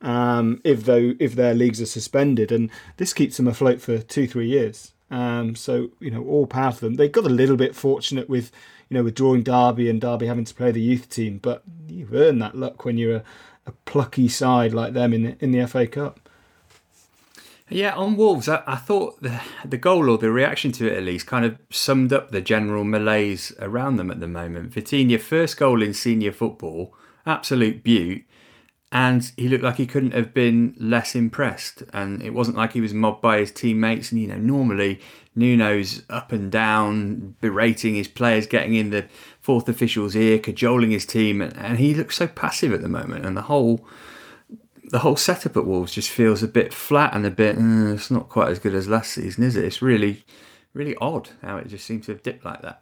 um if though if their leagues are suspended, and this keeps them afloat for two three years. Um, so, you know, all power to them. They got a little bit fortunate with, you know, with drawing Derby and Derby having to play the youth team, but you earn that luck when you're a, a plucky side like them in the, in the F A Cup. Yeah, on Wolves, I, I thought the, the goal, or the reaction to it at least, kind of summed up the general malaise around them at the moment. Vitinha, first goal in senior football, absolute beaut. And he looked like he couldn't have been less impressed. And it wasn't like he was mobbed by his teammates. And, you know, normally Nuno's up and down, berating his players, getting in the fourth official's ear, cajoling his team. And he looks so passive at the moment. And the whole the whole setup at Wolves just feels a bit flat and a bit, mm, it's not quite as good as last season, is it? It's really, really odd how it just seems to have dipped like that.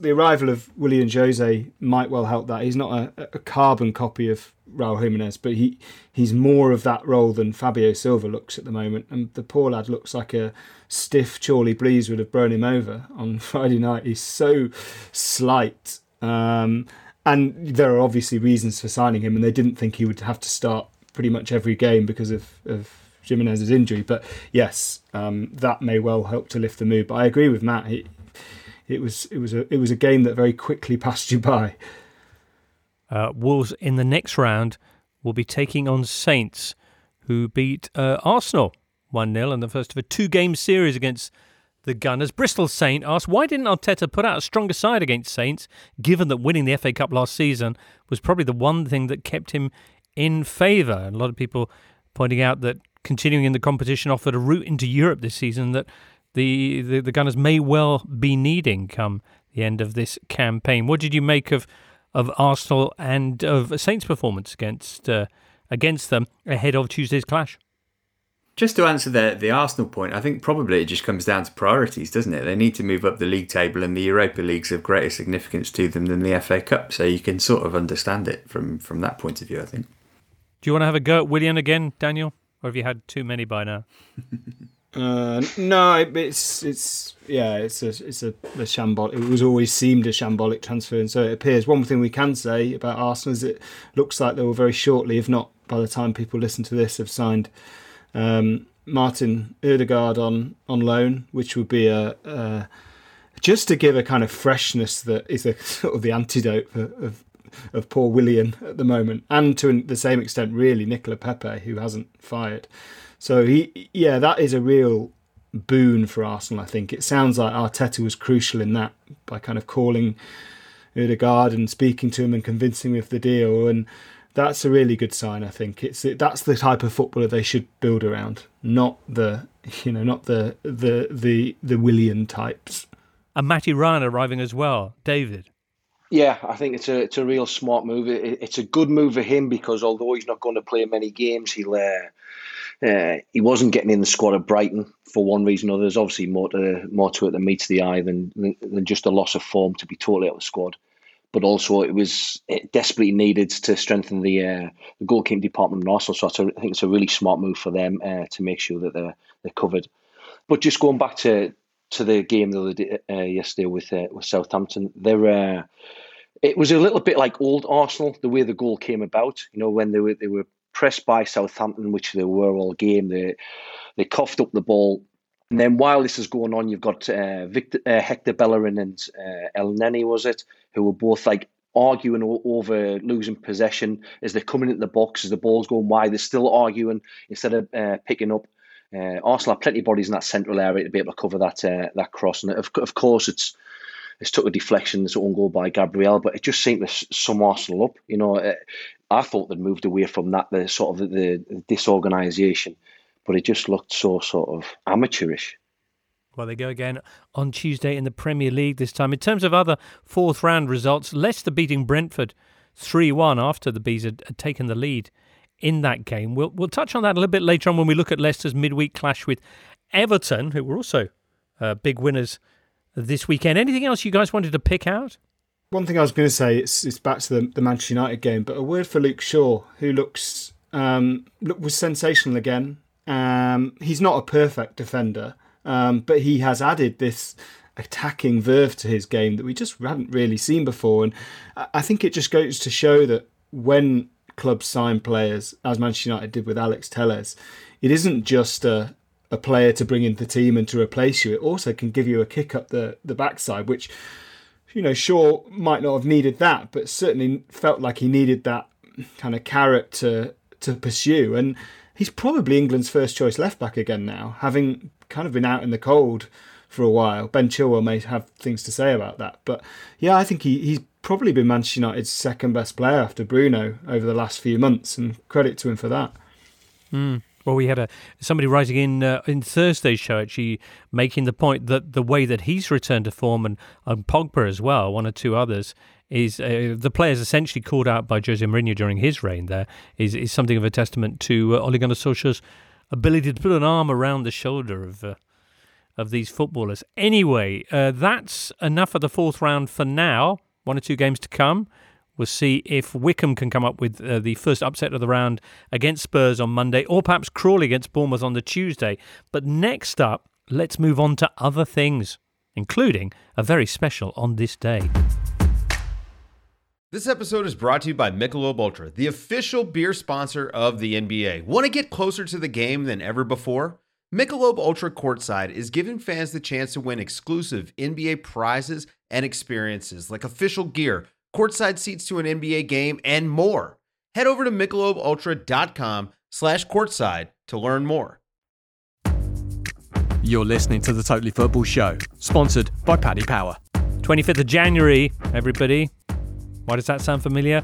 The arrival of William Jose might well help that. He's not a, a carbon copy of Raul Jimenez, but he, he's more of that role than Fabio Silva looks at the moment. And the poor lad looks like a stiff Chorley Blees would have blown him over on Friday night. He's so slight. Um, and there are obviously reasons for signing him, and they didn't think he would have to start pretty much every game because of, of Jimenez's injury. But yes, um, that may well help to lift the mood. But I agree with Matt. He, It was it was a it was a game that very quickly passed you by. Uh, Wolves in the next round will be taking on Saints, who beat uh, Arsenal one nil in the first of a two-game series against the Gunners. Bristol Saint asked, why didn't Arteta put out a stronger side against Saints, given that winning the F A Cup last season was probably the one thing that kept him in favour? A lot of people pointing out that continuing in the competition offered a route into Europe this season that The, the the Gunners may well be needing come the end of this campaign. What did you make of, of Arsenal and of Saints' performance against uh, against them ahead of Tuesday's clash? Just to answer the, the Arsenal point, I think probably it just comes down to priorities, doesn't it? They need to move up the league table, and the Europa League's of greater significance to them than the F A Cup, so you can sort of understand it from, from that point of view, I think. Do you want to have a go at Willian again, Daniel? Or have you had too many by now? uh, no, it's it's yeah, it's a it's a, a shambolic. It was always seemed a shambolic transfer, and so it appears. One thing we can say about Arsenal is it looks like they will very shortly, if not by the time people listen to this, have signed um, Martin Ødegaard on on loan, which would be a. a just to give a kind of freshness that is a sort of the antidote for, of. of poor Willian at the moment, and to the same extent really Nicola Pepe, who hasn't fired. So he, yeah, that is a real boon for Arsenal, I think. It sounds like Arteta was crucial in that by kind of calling Ødegaard and speaking to him and convincing him of the deal, and that's a really good sign, I think. It's that's the type of footballer they should build around, not the you know not the the the, the Willian types. And Matty Ryan arriving as well, David. Yeah, I think it's a it's a real smart move. It, it's a good move for him because although he's not going to play many games, he'll, uh, uh, he wasn't getting in the squad at Brighton for one reason or other. There's obviously more to more to it than meets the eye than, than than just a loss of form to be totally out of the squad. But also it was it desperately needed to strengthen the uh, the goalkeeping department in Arsenal. So I think it's a really smart move for them uh, to make sure that they're they're covered. But just going back to. to the game the other day, uh, yesterday with uh, with Southampton, there uh, it was a little bit like old Arsenal, the way the goal came about. You know, when they were they were pressed by Southampton, which they were all game, they they coughed up the ball, and then while this is going on, you've got uh, Victor, uh, Hector Bellerin and uh, El Neni, was it, who were both like arguing over losing possession as they're coming into the box, as the ball's going wide, they're still arguing instead of uh, picking up. Uh, Arsenal have plenty of bodies in that central area to be able to cover that uh, that cross, and of, of course it's it's took a deflection, its own goal by Gabriel, but it just seemed to sum Arsenal up. You know, uh, I thought they'd moved away from that, the sort of the, the disorganisation, but it just looked so sort of amateurish. Well, they go again on Tuesday in the Premier League this time. In terms of other fourth round results, Leicester beating Brentford three one after the Bees had, had taken the lead in that game. We'll we'll touch on that a little bit later on when we look at Leicester's midweek clash with Everton, who were also uh, big winners this weekend. Anything else you guys wanted to pick out? One thing I was going to say, it's, it's back to the, the Manchester United game, but a word for Luke Shaw, who looks um, look, was sensational again. Um, he's not a perfect defender, um, but he has added this attacking verve to his game that we just hadn't really seen before. And I think it just goes to show that when clubs sign players, as Manchester United did with Alex Telles, it isn't just a, a player to bring into the team and to replace you. It also can give you a kick up the, the backside, which, you know, Shaw might not have needed that, but certainly felt like he needed that kind of carrot to, to pursue. And he's probably England's first choice left-back again now, having kind of been out in the cold for a while. Ben Chilwell may have things to say about that. But yeah, I think he, he's probably been Manchester United's second best player after Bruno over the last few months, and credit to him for that. Mm. Well, we had a somebody writing in uh, in Thursday's show actually making the point that the way that he's returned to form, and, and Pogba as well, one or two others, is uh, the players essentially called out by Jose Mourinho during his reign there is, is something of a testament to uh, Ole Gunnar Solskjaer's ability to put an arm around the shoulder of uh, of these footballers. Anyway, uh, that's enough of the fourth round for now. One or two games to come. We'll see if Wickham can come up with uh, the first upset of the round against Spurs on Monday, or perhaps Crawley against Bournemouth on the Tuesday. But next up, let's move on to other things, including a very special On This Day. This episode is brought to you by Michelob Ultra, the official beer sponsor of the N B A. Want to get closer to the game than ever before? Michelob Ultra Courtside is giving fans the chance to win exclusive N B A prizes and experiences like official gear, courtside seats to an N B A game, and more. Head over to MichelobUltra.com slash courtside to learn more. You're listening to The Totally Football Show, sponsored by Paddy Power. twenty-fifth of January, everybody. Why does that sound familiar?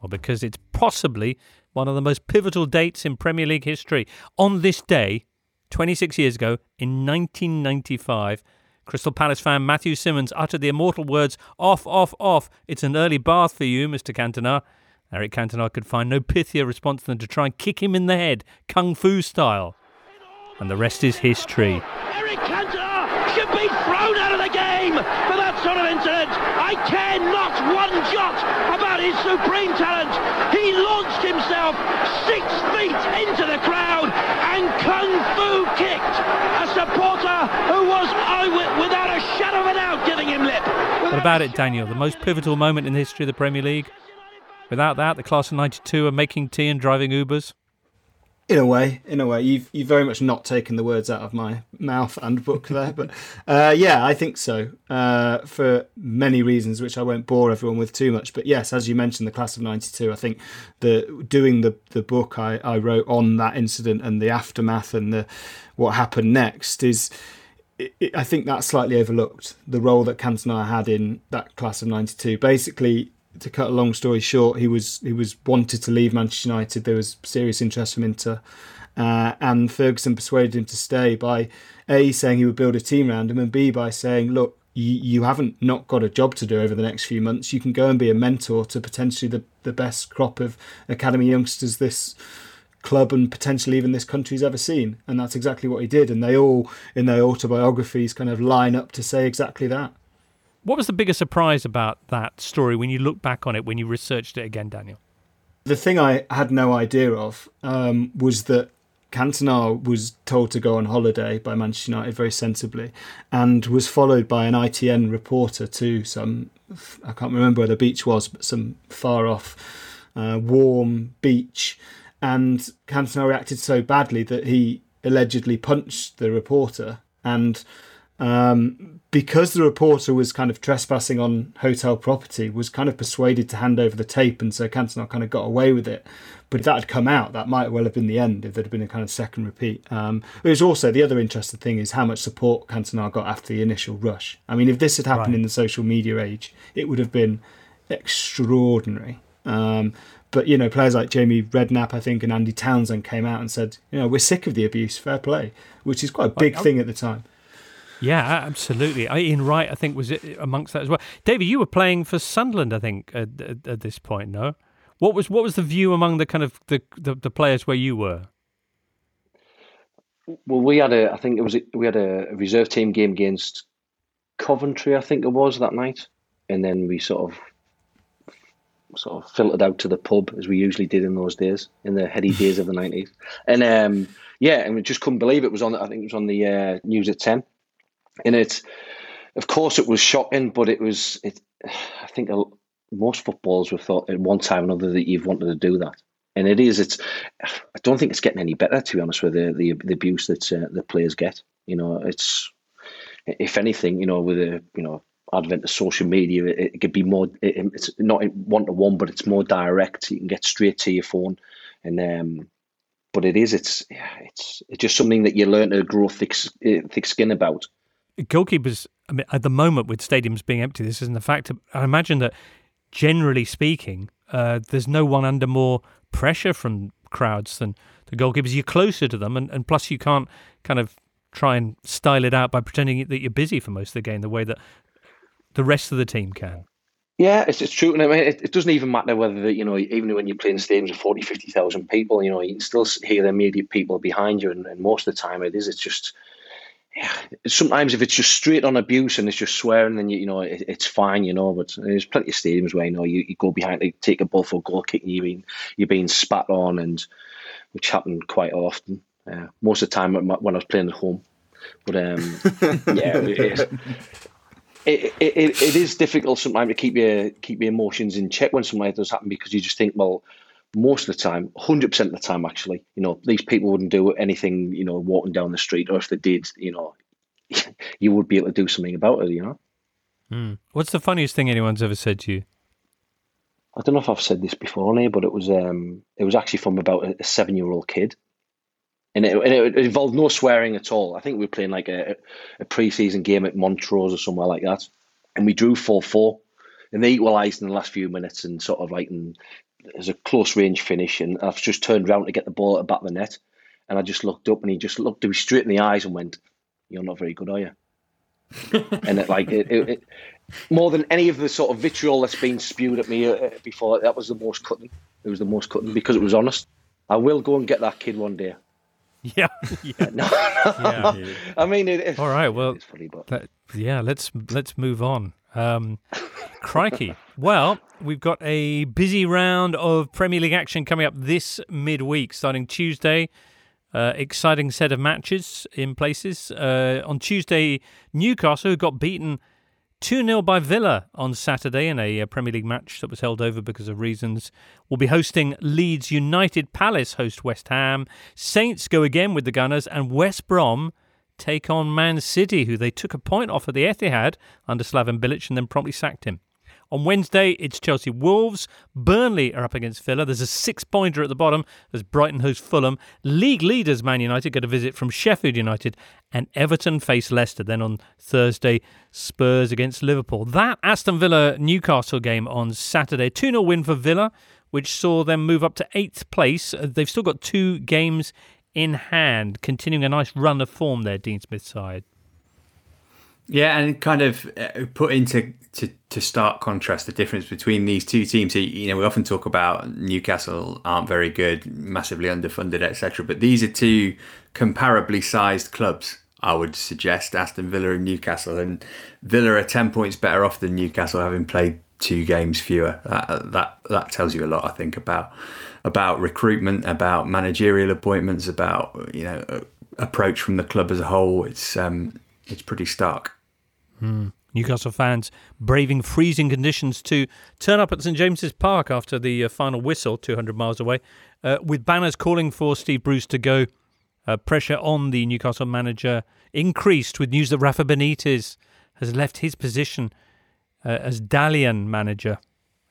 Well, because it's possibly one of the most pivotal dates in Premier League history. On this day, twenty-six years ago, in nineteen ninety-five, Crystal Palace fan Matthew Symonds uttered the immortal words, "Off, off, off, it's an early bath for you, Mister Cantona." Eric Cantona could find no pithier response than to try and kick him in the head, kung fu style. and the rest is history. Eric Cantona should be thrown out of the game for that sort of incident. I care not one jot about his supreme talent. He launched himself six feet into the crowd and kung fu kicked a supporter who was without a shadow of a doubt giving him lip. What about it, Daniel? The most pivotal moment in the history of the Premier League? Without that, the class of ninety-two are making tea and driving Ubers? In a way, in a way, you've you've very much not taken the words out of my mouth and book there, but uh, yeah, I think so, uh, for many reasons, which I won't bore everyone with too much. But yes, as you mentioned, the class of ninety-two, I think the doing the, the book I, I wrote on that incident and the aftermath and the what happened next is, it, it, I think that's slightly overlooked, the role that Cantona had in that class of ninety-two. Basically, to cut a long story short, he was he was wanted to leave Manchester United. There was serious interest from Inter, uh, and Ferguson persuaded him to stay by A, saying he would build a team around him, and B, by saying, look, you, you haven't not got a job to do over the next few months. You can go and be a mentor to potentially the, the best crop of academy youngsters this club and potentially even this country's ever seen. And that's exactly what he did. And they all, in their autobiographies, kind of line up to say exactly that. What was the biggest surprise about that story when you look back on it, when you researched it again, Daniel? The thing I had no idea of um, was that Cantona was told to go on holiday by Manchester United very sensibly and was followed by an I T N reporter to some, I can't remember where the beach was, but some far off uh, warm beach. And Cantona reacted so badly that he allegedly punched the reporter and... Um, because the reporter was kind of trespassing on hotel property, was kind of persuaded to hand over the tape, and so Cantona kind of got away with it. But if that had come out, that might well have been the end, if there'd been a kind of second repeat. Um, it was also, the other interesting thing is how much support Cantona got after the initial rush. I mean, if this had happened right. in the social media age, it would have been extraordinary. Um, but, you know, players like Jamie Redknapp, I think, and Andy Townsend came out and said, you know, we're sick of the abuse, fair play, which is quite a big thing at the time. Yeah, absolutely. Ian Wright, I think, was amongst that as well. David, you were playing for Sunderland, I think, at, at, at this point, no? What was what was the view among the kind of the, the, the players where you were? Well, we had a, I think it was, a, we had a reserve team game against Coventry, I think it was, that night, and then we sort of sort of filtered out to the pub as we usually did in those days, in the heady days of the nineties, and um, yeah, and we just couldn't believe it was on. I think it was on the uh, news at ten. And it's, of course, it was shocking, but it was, it, I think most footballers would thought at one time or another that you've wanted to do that. And it is, it's, I don't think it's getting any better, to be honest with you, the, the abuse that uh, the players get. You know, it's, if anything, you know, with the, you know, advent of social media, it, it could be more, it, it's not one-to-one, but it's more direct. You can get straight to your phone. And, um, but it is, it's, it's, it's just something that you learn to grow thick, thick skin about. Goalkeepers, I mean, at the moment with stadiums being empty, this isn't a factor. I imagine that, generally speaking, uh, there's no one under more pressure from crowds than the goalkeepers. You're closer to them, and, and plus you can't kind of try and style it out by pretending that you're busy for most of the game the way that the rest of the team can. Yeah, it's, it's true. And I mean, it, it doesn't even matter whether, you know, even when you're playing stadiums of forty, fifty thousand people, you know, you can still hear the immediate people behind you. And, and most of the time it is, it's just... Yeah, sometimes if it's just straight on abuse and it's just swearing, then you, you know it, it's fine, you know. But there's plenty of stadiums where you know you, you go behind, they take a ball for a goal kick, and you're being you're being spat on, and which happened quite often. Uh, most of the time when I was playing at home, but um, yeah, it, it, it, it, it is difficult sometimes to keep your keep your emotions in check when something like does happen, because you just think, well. Most of the time, one hundred percent of the time, actually, you know, these people wouldn't do anything, you know, walking down the street, or if they did, you know, you would be able to do something about it, you know. Mm. What's the funniest thing anyone's ever said to you? I don't know if I've said this before, Lee, but it was um, it was actually from about a, a seven-year-old kid. And it, and it involved no swearing at all. I think we were playing like a, a pre-season game at Montrose or somewhere like that. And we drew four four. And they equalised in the last few minutes and sort of like... And, as a close range finish, and I've just turned round to get the ball at the back of the net, and I just looked up, and he just looked at me straight in the eyes and went, "You're not very good, are you?" And it like it, it, it more than any of the sort of vitriol that's been spewed at me uh, before, that was the most cutting. It was the most cutting because it was honest. I will go and get that kid one day. Yeah. Yeah. No, no. Yeah. I mean, it, it's all right. Well, it's funny, but... that, yeah. Let's let's move on. Um, crikey. Well, we've got a busy round of Premier League action coming up this midweek, starting Tuesday. Uh, exciting set of matches in places. Uh, on Tuesday, Newcastle, who got beaten two nil by Villa on Saturday in a Premier League match that was held over because of reasons, will be hosting Leeds United. Palace host West Ham. Saints go again with the Gunners, and West Brom take on Man City, who they took a point off at the Etihad under Slaven Bilic and then promptly sacked him. On Wednesday, it's Chelsea Wolves. Burnley are up against Villa. There's a six-pointer at the bottom as Brighton host Fulham. League leaders Man United get a visit from Sheffield United, and Everton face Leicester. Then on Thursday, Spurs against Liverpool. That Aston Villa-Newcastle game on Saturday. two nil win for Villa, which saw them move up to eighth place. They've still got two games in hand, continuing a nice run of form there, Dean Smith's side. Yeah, and kind of put into to, to stark contrast the difference between these two teams. You know, we often talk about Newcastle aren't very good, massively underfunded, et cetera. But these are two comparably sized clubs, I would suggest, Aston Villa and Newcastle. And Villa are ten points better off than Newcastle, having played two games fewer. That that, that tells you a lot, I think, about about recruitment, about managerial appointments, about, you know, approach from the club as a whole. It's um. It's pretty stark. Mm. Newcastle fans braving freezing conditions to turn up at St James's Park after the uh, final whistle, two hundred miles away, uh, with banners calling for Steve Bruce to go. Uh, pressure on the Newcastle manager increased with news that Rafa Benitez has left his position uh, as Dalian manager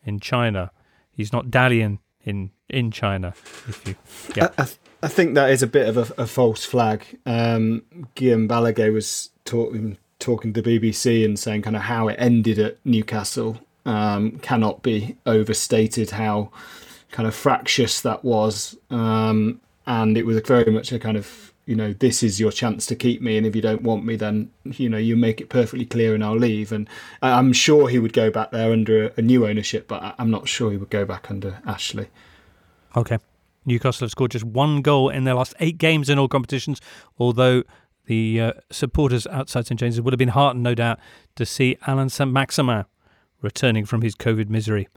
in China. He's not Dalian in, in China. If you, yeah. I, I th- I think that is a bit of a, a false flag. Um, Guillaume Balaguer was talking talking to the B B C and saying kind of how it ended at Newcastle um, cannot be overstated, how kind of fractious that was. Um, and it was very much a kind of, you know, this is your chance to keep me, and if you don't want me, then, you know, you make it perfectly clear and I'll leave. And I'm sure he would go back there under a, a new ownership, but I'm not sure he would go back under Ashley. Okay. Newcastle have scored just one goal in their last eight games in all competitions, although the uh, supporters outside St James's would have been heartened, no doubt, to see Alain Saint-Maximin returning from his COVID misery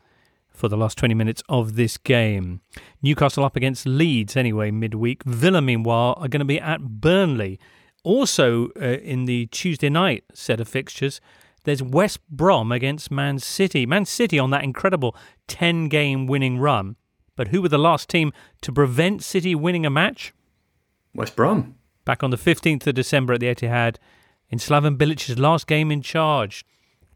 for the last twenty minutes of this game. Newcastle up against Leeds anyway midweek. Villa, meanwhile, are going to be at Burnley. Also uh, in the Tuesday night set of fixtures, there's West Brom against Man City. Man City on that incredible ten-game winning run. But who were the last team to prevent City winning a match? West Brom. Back on the fifteenth of December at the Etihad, in Slaven Bilic's last game in charge.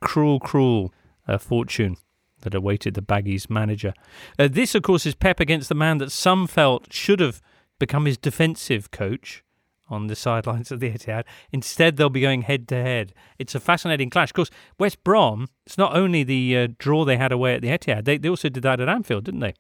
Cruel, cruel uh, fortune that awaited the Baggies manager. Uh, this, of course, is Pep against the man that some felt should have become his defensive coach on the sidelines of the Etihad. Instead, they'll be going head-to-head. It's a fascinating clash. Of course, West Brom, it's not only the uh, draw they had away at the Etihad, they, they also did that at Anfield, didn't they?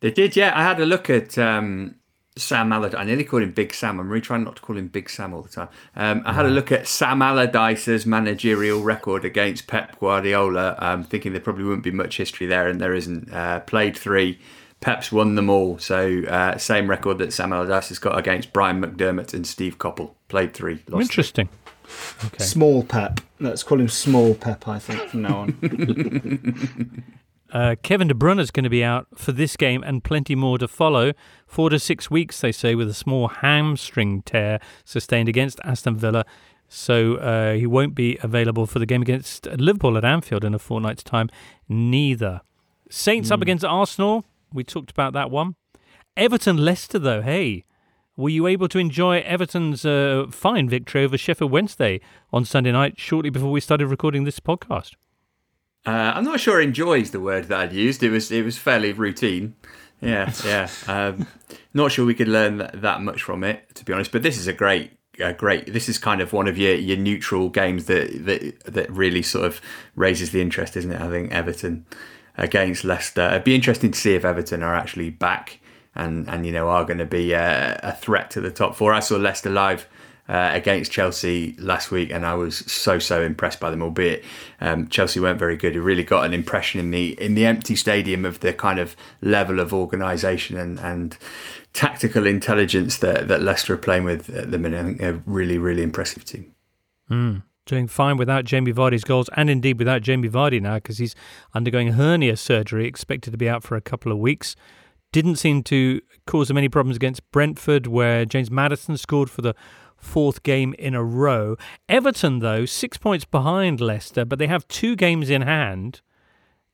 They did, yeah. I had a look at um, Sam Allardyce. I nearly called him Big Sam. I'm really trying not to call him Big Sam all the time. Um, I had a look at Sam Allardyce's managerial record against Pep Guardiola. I'm thinking there probably wouldn't be much history there, and there isn't. Uh, played three. Pep's won them all. So uh, same record that Sam Allardyce has got against Brian McDermott and Steve Coppell. Played three. Lost Interesting. Three. Okay. Small Pep. Let's call him Small Pep, I think, from now on. Uh, Kevin De Bruyne is going to be out for this game and plenty more to follow. Four to six weeks, they say, with a small hamstring tear sustained against Aston Villa. So uh, he won't be available for the game against Liverpool at Anfield in a fortnight's time, neither. Saints mm. up against Arsenal. We talked about that one. Everton-Leicester, though, hey. Were you able to enjoy Everton's uh, fine victory over Sheffield Wednesday on Sunday night, shortly before we started recording this podcast? Uh, I'm not sure enjoy is the word that I'd used. It was it was fairly routine. Yeah, yeah. Um, not sure we could learn that, that much from it, to be honest. But this is a great, a great. This is kind of one of your, your neutral games that, that that really sort of raises the interest, isn't it? I think Everton against Leicester. It'd be interesting to see if Everton are actually back and, and you know, are going to be a, a threat to the top four. I saw Leicester live uh, against Chelsea last week, and I was so, so impressed by them, albeit um, Chelsea weren't very good. It really got an impression in the in the empty stadium of the kind of level of organisation and, and tactical intelligence that, that Leicester are playing with at the minute. I think a really, really impressive team. Mm. Doing fine without Jamie Vardy's goals, and indeed without Jamie Vardy now, because he's undergoing hernia surgery, expected to be out for a couple of weeks. Didn't seem to cause them any problems against Brentford, where James Maddison scored for the fourth game in a row. Everton, though, six points behind Leicester, but they have two games in hand.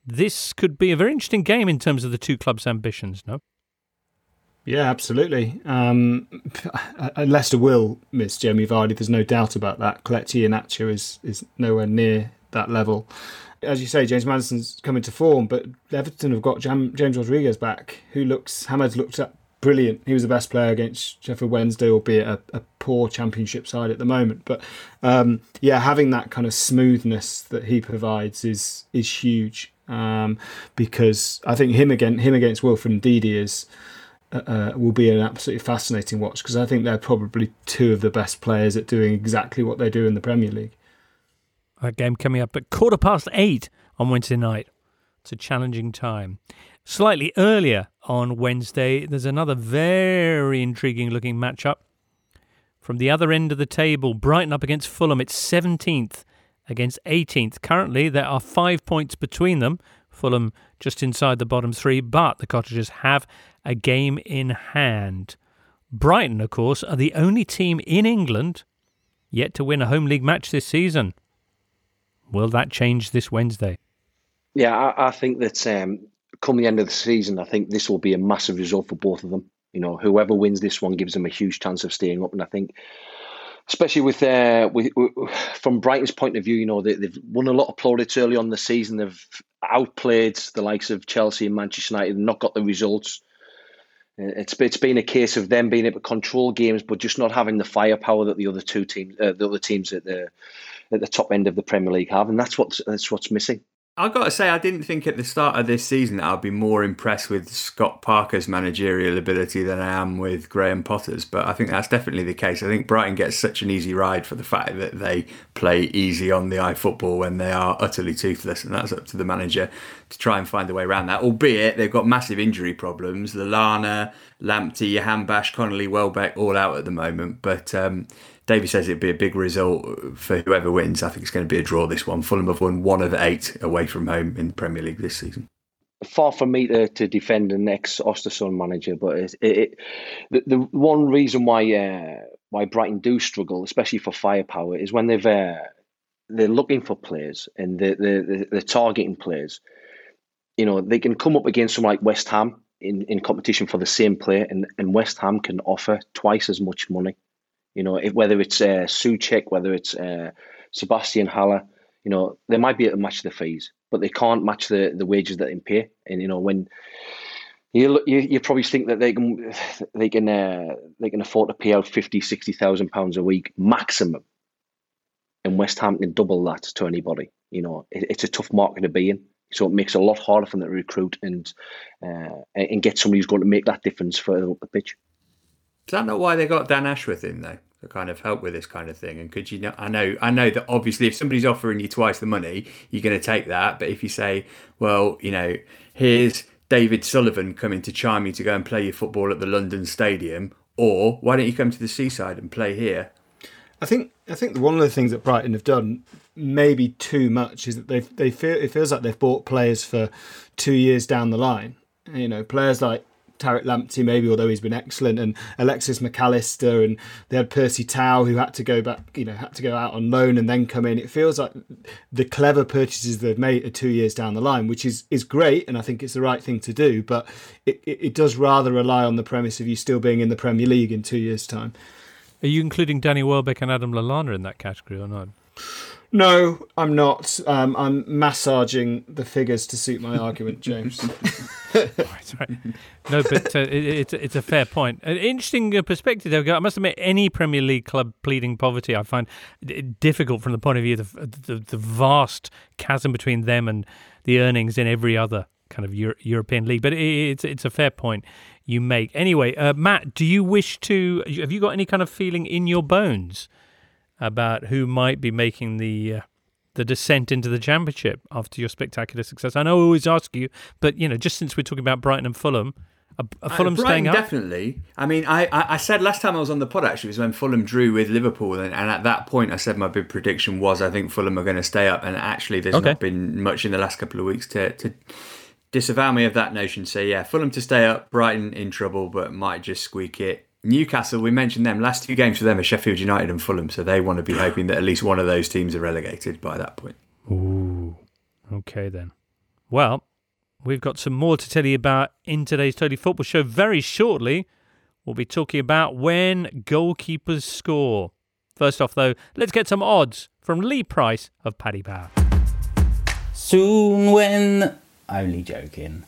This could be a very interesting game in terms of the two clubs' ambitions, no? Yeah, absolutely. Um, Leicester will miss Jamie Vardy. There's no doubt about that. Kelechi Iheanacho is, is nowhere near that level. As you say, James Madison's come into form, but Everton have got Jam- James Rodriguez back, who looks, Hamed looked at brilliant. He was the best player against Sheffield Wednesday, albeit a, a poor Championship side at the moment. But um, yeah, having that kind of smoothness that he provides is is huge, um, because I think him again, him against Wilfred Ndidi is uh, will be an absolutely fascinating watch, because I think they're probably two of the best players at doing exactly what they do in the Premier League. That game coming up at quarter past eight on Wednesday night. It's a challenging time. Slightly earlier on Wednesday, there's another very intriguing looking matchup from the other end of the table. Brighton up against Fulham. It's seventeenth against eighteenth. Currently, there are five points between them. Fulham just inside the bottom three, but the Cottagers have a game in hand. Brighton, of course, are the only team in England yet to win a home league match this season. Will that change this Wednesday? Yeah, I, I think that um, come the end of the season, I think this will be a massive result for both of them. You know, whoever wins this one gives them a huge chance of staying up. And I think, especially with, uh, with, with from Brighton's point of view, you know, they, they've won a lot of plaudits early on the season. They've outplayed the likes of Chelsea and Manchester United and not got the results. It's it's been a case of them being able to control games, but just not having the firepower that the other two teams, uh, the other teams at the at the top end of the Premier League have, and that's what's that's what's missing. I've got to say, I didn't think at the start of this season that I'd be more impressed with Scott Parker's managerial ability than I am with Graham Potter's, but I think that's definitely the case. I think Brighton gets such an easy ride for the fact that they play easy on the iFootball when they are utterly toothless, and that's up to the manager to try and find a way around that, albeit they've got massive injury problems. Lallana, Lamptey, Hambash, Connolly, Welbeck, all out at the moment, but... Um, Davey says it'd be a big result for whoever wins. I think it's going to be a draw this one. Fulham have won one of eight away from home in the Premier League this season. Far from me to, to defend an ex-Ostersund manager, but it, it, the, the one reason why uh, why Brighton do struggle, especially for firepower, is when they've uh, they're looking for players and they're, they're, they're targeting players. You know, they can come up against someone like West Ham in, in competition for the same player, and, and West Ham can offer twice as much money. You know, if, whether it's uh, Souček, whether it's uh, Sebastian Haller, you know, they might be able to match the fees, but they can't match the, the wages that they pay. And you know, when you you, you probably think that they can they can uh, they can afford to pay out fifty, sixty thousand pounds a week maximum, and West Ham can double that to anybody. You know, it, it's a tough market to be in, so it makes it a lot harder for them to recruit and uh, and get somebody who's going to make that difference further up the pitch. Is that not why they got Dan Ashworth in, though, to kind of help with this kind of thing? And could you not, I know, I know that obviously if somebody's offering you twice the money, you're going to take that. But if you say, well, you know, here's David Sullivan coming to charm you to go and play your football at the London Stadium, or why don't you come to the seaside and play here? I think I think one of the things that Brighton have done, maybe too much, is that they they feel it feels like they've bought players for two years down the line. You know, players like Tariq Lamptey, maybe, although he's been excellent, and Alexis McAllister, and they had Percy Tau, who had to go back, you know, had to go out on loan and then come in. It feels like the clever purchases they've made are two years down the line, which is, is great, and I think it's the right thing to do, but it, it, it does rather rely on the premise of you still being in the Premier League in two years' time. Are you including Danny Welbeck and Adam Lallana in that category or not? No, I'm not. Um, I'm massaging the figures to suit my argument, James. right, right. No, but uh, it, it's it's a fair point. An interesting perspective. I must admit, any Premier League club pleading poverty, I find it difficult from the point of view of the, the, the vast chasm between them and the earnings in every other kind of Euro- European league. But it, it's it's a fair point. you make. Anyway, uh, Matt, do you wish to, have you got any kind of feeling in your bones about who might be making the uh, the descent into the championship after your spectacular success? I know I always ask you, but, you know, just since we're talking about Brighton and Fulham, are, are Fulham uh, Brighton staying up? Definitely. I mean, I, I, I said last time I was on the pod, actually, was when Fulham drew with Liverpool, and, and at that point I said my big prediction was I think Fulham are going to stay up, and actually there's okay. not been much in the last couple of weeks to... to disavow me of that notion. So yeah, Fulham to stay up, Brighton in trouble, but might just squeak it. Newcastle, we mentioned them. Last two games for them are Sheffield United and Fulham, so they want to be hoping that at least one of those teams are relegated by that point. Ooh, okay then. Well, we've got some more to tell you about in today's Totally Football Show. Very shortly, we'll be talking about when goalkeepers score. First off though, let's get some odds from Lee Price of Paddy Power. Soon when... Only joking.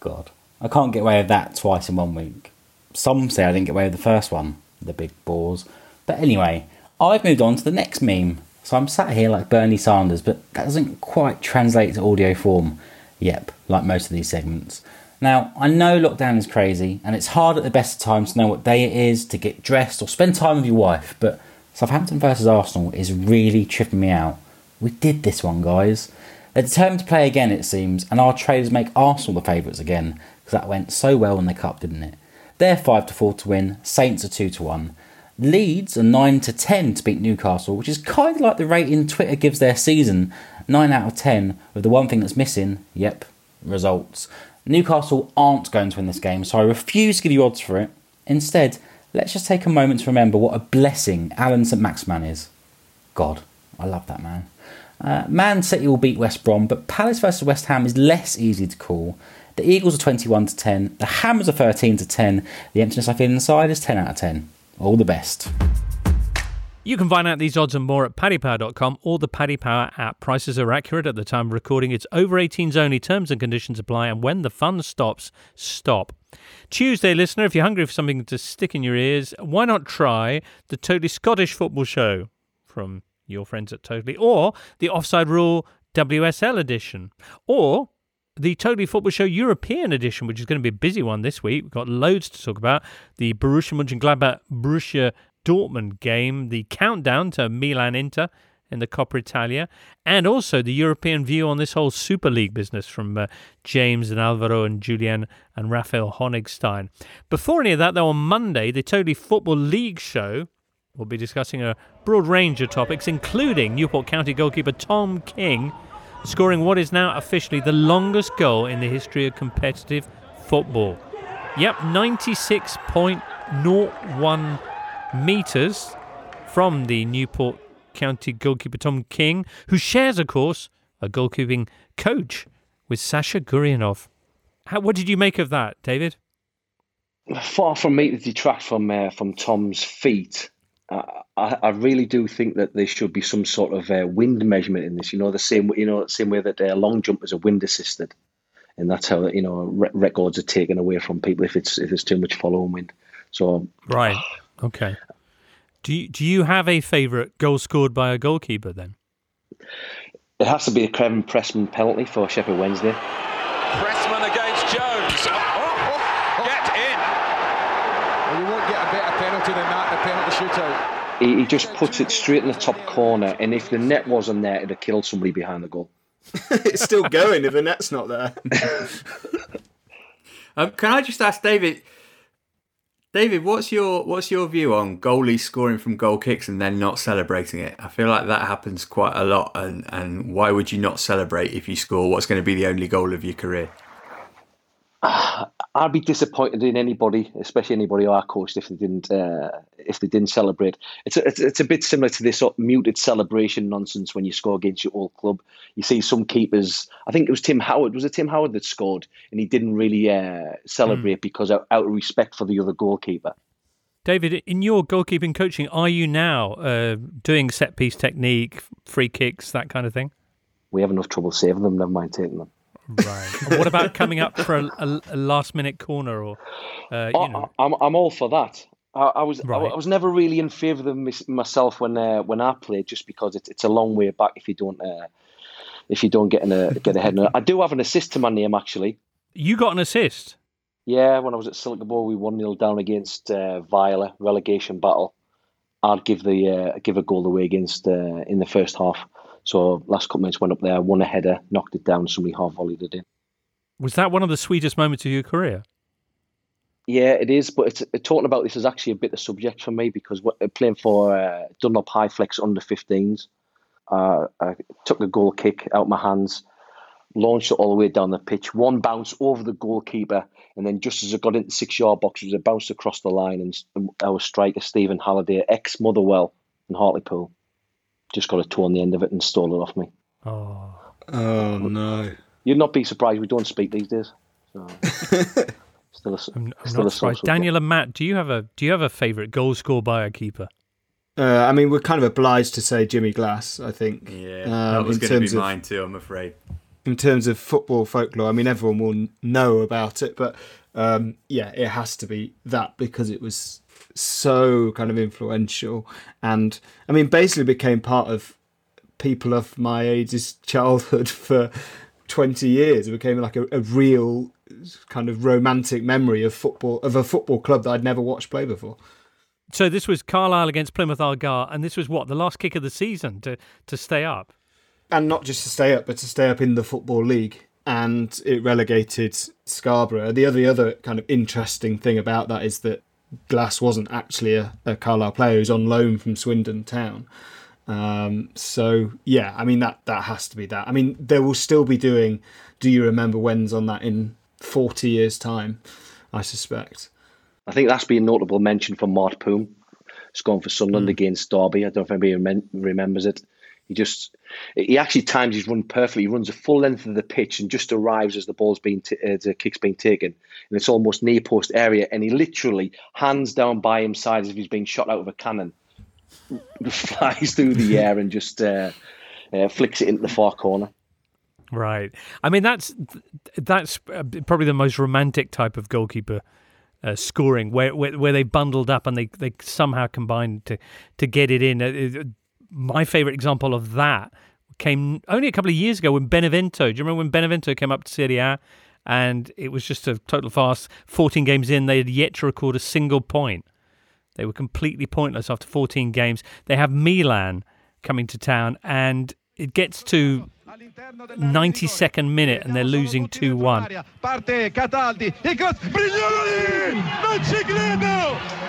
God. I can't get away with that twice in one week. Some say I didn't get away with the first one. The big balls. But anyway, I've moved on to the next meme. So I'm sat here like Bernie Sanders, but that doesn't quite translate to audio form. Yep, like most of these segments. Now, I know lockdown is crazy, and it's hard at the best of times to know what day it is, to get dressed, or spend time with your wife, but Southampton versus Arsenal is really tripping me out. We did this one, guys. They're determined to play again, it seems, and our traders make Arsenal the favourites again, because that went so well in the Cup, didn't it? They're five to four to win, Saints are two to one. Leeds are nine to ten to beat Newcastle, which is kind of like the rating Twitter gives their season. nine out of ten, with the one thing that's missing, yep, results. Newcastle aren't going to win this game, so I refuse to give you odds for it. Instead, let's just take a moment to remember what a blessing Alan St-Maximin is. God, I love that man. Uh, Man City will beat West Brom, but Palace versus West Ham is less easy to call. The Eagles are twenty-one to ten, the Hammers are thirteen to ten, the emptiness I feel inside is ten out of ten. All the best. You can find out these odds and more at paddy power dot com or the Paddy Power app. Prices are accurate at the time of recording. It's over eighteens only. Terms and conditions apply. And when the fun stops, stop. Tuesday, listener, if you're hungry for something to stick in your ears, why not try the Totally Scottish Football Show from your friends at Totally, or the Offside Rule W S L edition, or the Totally Football Show European edition, which is going to be a busy one this week. We've got loads to talk about. The Borussia Mönchengladbach Borussia Dortmund game, the countdown to Milan Inter in the Coppa Italia, and also the European view on this whole Super League business from uh, James and Alvaro and Julian and Raphael Honigstein. Before any of that, though, on Monday, the Totally Football League Show, we'll be discussing a broad range of topics, including Newport County goalkeeper Tom King scoring what is now officially the longest goal in the history of competitive football. Yep, ninety-six point zero one metres from the Newport County goalkeeper Tom King, who shares, of course, a goalkeeping coach with Sasha Gurionov. How, what did you make of that, David? Far from me to detract from, uh, from Tom's feat. I, I really do think that there should be some sort of uh, wind measurement in this. You know, the same, you know, same way that uh, long jumpers are wind assisted, and that's how, you know, re- records are taken away from people if it's if there's too much following wind. So right, okay. Do you, do you have a favourite goal scored by a goalkeeper then? It has to be a Kevin Pressman penalty for Sheffield Wednesday. Pressman against Jones. Oh, oh, get in. Well, you won't get a better penalty than that. He, he just puts it straight in the top corner, and if the net wasn't there, it'd have killed somebody behind the goal. It's still going if the net's not there. um, can I just ask David? David, what's your what's your view on goalies scoring from goal kicks and then not celebrating it? I feel like that happens quite a lot, and and why would you not celebrate if you score what's going to be the only goal of your career? Uh, I'd be disappointed in anybody, especially anybody I coached, if they didn't uh, if they didn't celebrate. It's a, it's, it's a bit similar to this sort of muted celebration nonsense when you score against your old club. You see some keepers. I think it was Tim Howard. Was it Tim Howard that scored, and he didn't really uh, celebrate mm. because out, out of respect for the other goalkeeper. David, in your goalkeeping coaching, are you now uh, doing set piece technique, free kicks, that kind of thing? We have enough trouble saving them. Never mind taking them. Right. What about coming up for a, a, a last-minute corner? Or uh, oh, you know. I'm I'm all for that. I, I was right. I, I was never really in favour of them myself when uh, when I played, just because it's it's a long way back if you don't uh, if you don't get in a, get ahead. I do have an assist to my name, actually. You got an assist? Yeah, when I was at Silkeborg, we one nil down against uh, Viola, relegation battle. I'd give the uh, give a goal away against uh, in the first half. So last couple minutes went up there, won a header, knocked it down, somebody half volleyed it in. Was that one of the sweetest moments of your career? Yeah, it is. But it's, it, talking about this is actually a bit of subject for me because what, playing for uh, Dunlop Highflex under fifteens, uh, I took a goal kick out my hands, launched it all the way down the pitch, one bounce over the goalkeeper, and then just as I got into the six-yard box, it bounced across the line, and our striker, Stephen Halliday, ex-Motherwell in Hartlepool, just got a toe on the end of it and stole it off me. Oh, oh no. You'd not be surprised. We don't speak these days. So. Still a, I'm, I'm still not surprised. Daniel and Matt, do you have a do you have a favourite goal scored by a keeper? Uh, I mean, we're kind of obliged to say Jimmy Glass, I think. Yeah, um, that was going to be mine too, I'm afraid. In terms of football folklore, I mean, everyone will know about it, but um, yeah, it has to be that because it was so kind of influential, and I mean, basically became part of people of my age's childhood for twenty years. It became like a, a real kind of romantic memory of football, of a football club that I'd never watched play before. So this was Carlisle against Plymouth Argyle, and this was what, the last kick of the season to, to stay up? And not just to stay up, but to stay up in the Football League. And it relegated Scarborough. The other, the other kind of interesting thing about that is that Glass wasn't actually a, a Carlisle player. He was on loan from Swindon Town. Um, so, yeah, I mean, that, that has to be that. I mean, they will still be doing Do You Remember When's on that in forty years' time, I suspect. I think that's been a notable mention for Mart Poom. He's gone for Sunderland mm. against Derby. I don't know if anybody rem- remembers it. He just, he actually times his run perfectly. He runs the full length of the pitch and just arrives as the ball's being, t- uh, the kick's being taken. And it's almost near post area. And he literally, hands down by him side as if he's being shot out of a cannon, flies through the air and just uh, uh, flicks it into the far corner. Right. I mean, that's that's probably the most romantic type of goalkeeper Uh, scoring, where, where where they bundled up and they, they somehow combined to, to get it in. Uh, my favourite example of that came only a couple of years ago when Benevento, do you remember when Benevento came up to Serie A and it was just a total farce? fourteen games in, they had yet to record a single point. They were completely pointless after fourteen games. They have Milan coming to town and it gets to ninety-second minute and they're losing two one. Parte Cataldi, il cross, Brignoli! Non ci credo!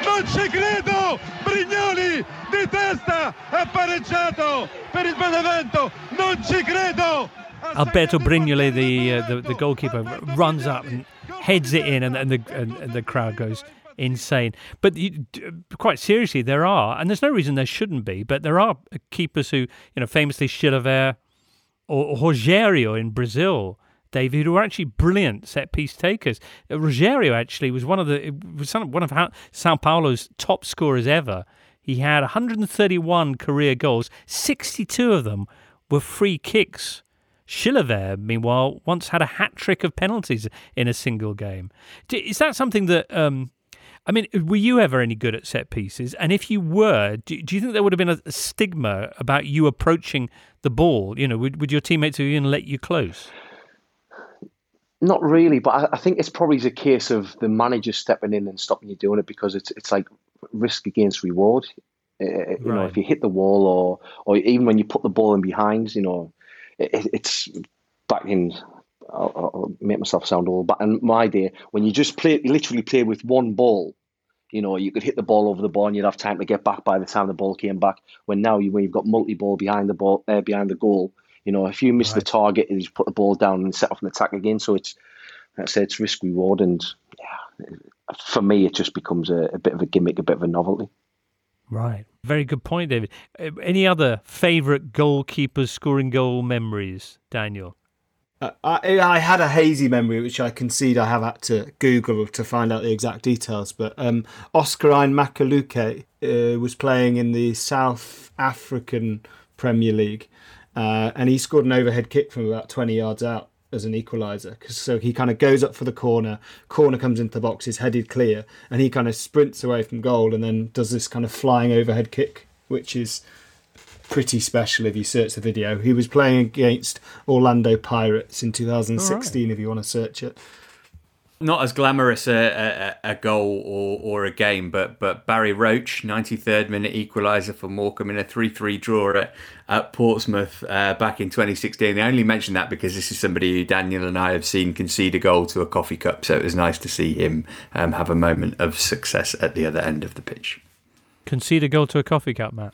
Non ci credo! Brignoli di testa ha pareggiato per il Benevento. Non ci credo! Alberto Brignoli, the, uh, the the goalkeeper, runs up and heads it in, and, and the and, and the crowd goes insane. But you, quite seriously, there are, and there's no reason there shouldn't be, but there are keepers who, you know, famously Chilavert or Rogério in Brazil, David, who were actually brilliant set-piece takers. Uh, Rogério actually was one of the was one of Sao Paulo's top scorers ever. He had one hundred thirty-one career goals. sixty-two of them were free kicks. Chilavert, meanwhile, once had a hat-trick of penalties in a single game. Is that something that... Um, I mean, were you ever any good at set-pieces? And if you were, do, do you think there would have been a, a stigma about you approaching the ball? You know, would, would your teammates have even let you close? Not really, but I, I think it's probably a case of the manager stepping in and stopping you doing it because it's it's like risk against reward. Uh, right. You know, if you hit the wall or or even when you put the ball in behind, you know, it, it's back in... I'll, I'll make myself sound old, but in my day, when you just play, you literally play with one ball, you know, you could hit the ball over the ball and you'd have time to get back by the time the ball came back. When now you, when you've got multi-ball behind the ball, uh, behind the goal, you know, if you miss right. the target, you just put the ball down and set off an attack again. So it's, like I say, it's risk reward, and yeah, for me, it just becomes a, a bit of a gimmick, a bit of a novelty. Right, very good point, David. Any other favourite goalkeepers scoring goal memories, Daniel? Uh, I, I had a hazy memory, which I concede I have had to Google to find out the exact details. But um, Oscarine Makaluke uh, was playing in the South African Premier League, uh, and he scored an overhead kick from about twenty yards out as an equaliser. So he kind of goes up for the corner, corner comes into the box, is headed clear, and he kind of sprints away from goal and then does this kind of flying overhead kick, which is... pretty special if you search the video. He was playing against Orlando Pirates in two thousand sixteen, right, if you want to search it. not as glamorous a, a, a goal or, or a game, but but Barry Roach, ninety-third minute equaliser for Morecambe in a three three draw at, at Portsmouth uh, back in twenty sixteen. I only mention that because this is somebody who Daniel and I have seen concede a goal to a coffee cup, so it was nice to see him um, have a moment of success at the other end of the pitch. Concede a goal to a coffee cup, Matt?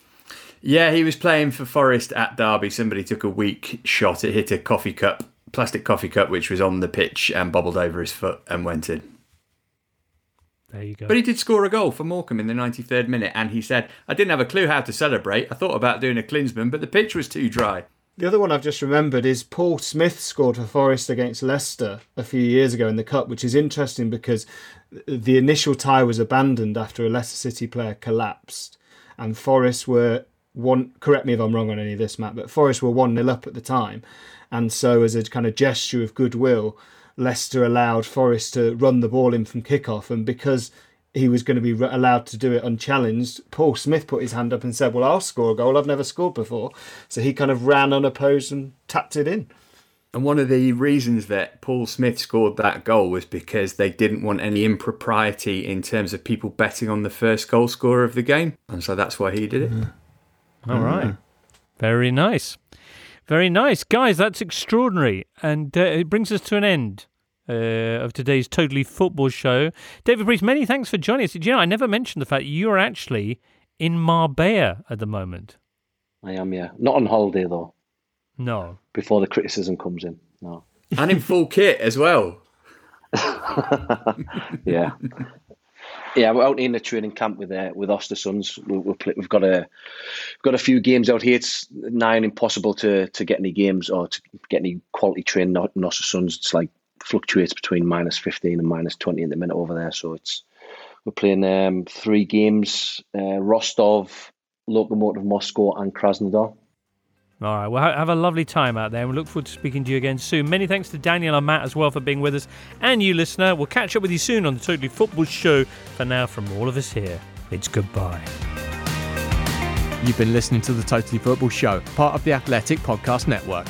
Yeah, he was playing for Forest at Derby. Somebody took a weak shot. It hit a coffee cup, plastic coffee cup, which was on the pitch and bobbled over his foot and went in. There you go. But he did score a goal for Morecambe in the ninety-third minute, and he said, I didn't have a clue how to celebrate. I thought about doing a Klinsmann, but the pitch was too dry. The other one I've just remembered is Paul Smith scored for Forest against Leicester a few years ago in the Cup, which is interesting because the initial tie was abandoned after a Leicester City player collapsed, and Forest were... One, correct me if I'm wrong on any of this, Matt, but Forest were one nil up at the time. And so as a kind of gesture of goodwill, Leicester allowed Forest to run the ball in from kickoff. And because he was going to be allowed to do it unchallenged, Paul Smith put his hand up and said, well, I'll score a goal. I've never scored before. So he kind of ran unopposed and tapped it in. And one of the reasons that Paul Smith scored that goal was because they didn't want any impropriety in terms of people betting on the first goal scorer of the game. And so that's why he did it. Yeah. All right. Very nice. Very nice. Guys, that's extraordinary. And uh, it brings us to an end uh, of today's Totally Football show. David Breese, many thanks for joining us. Do you know, I never mentioned the fact that you're actually in Marbella at the moment. I am, yeah. Not on holiday, though. No. Before the criticism comes in. No. And in full kit as well. Yeah. Yeah, we're out in the training camp with uh, with Ostersons. We, we'll play, we've got a we've got a few games out here. It's nigh on impossible to, to get any games or to get any quality training in Ostersons. It's like fluctuates between minus fifteen and minus twenty in the minute over there. So it's we're playing um, three games: uh, Rostov, Lokomotiv Moscow, and Krasnodar. All right, well, have a lovely time out there, and we look forward to speaking to you again soon. Many thanks to Daniel and Matt as well for being with us, and you, listener. We'll catch up with you soon on the Totally Football Show. For now, from all of us here, it's goodbye. You've been listening to the Totally Football Show, part of the Athletic Podcast Network.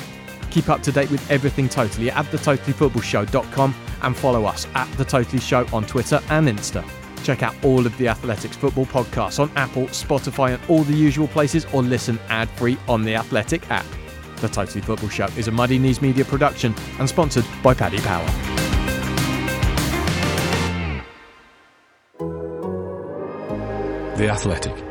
Keep up to date with everything Totally at the totally football show dot com and follow us at The Totally Show on Twitter and Insta. Check out all of the Athletics football podcasts on Apple, Spotify and all the usual places, or listen ad-free on the Athletic app. The Totally Football Show is a Muddy Knees Media production and sponsored by Paddy Power. The Athletic.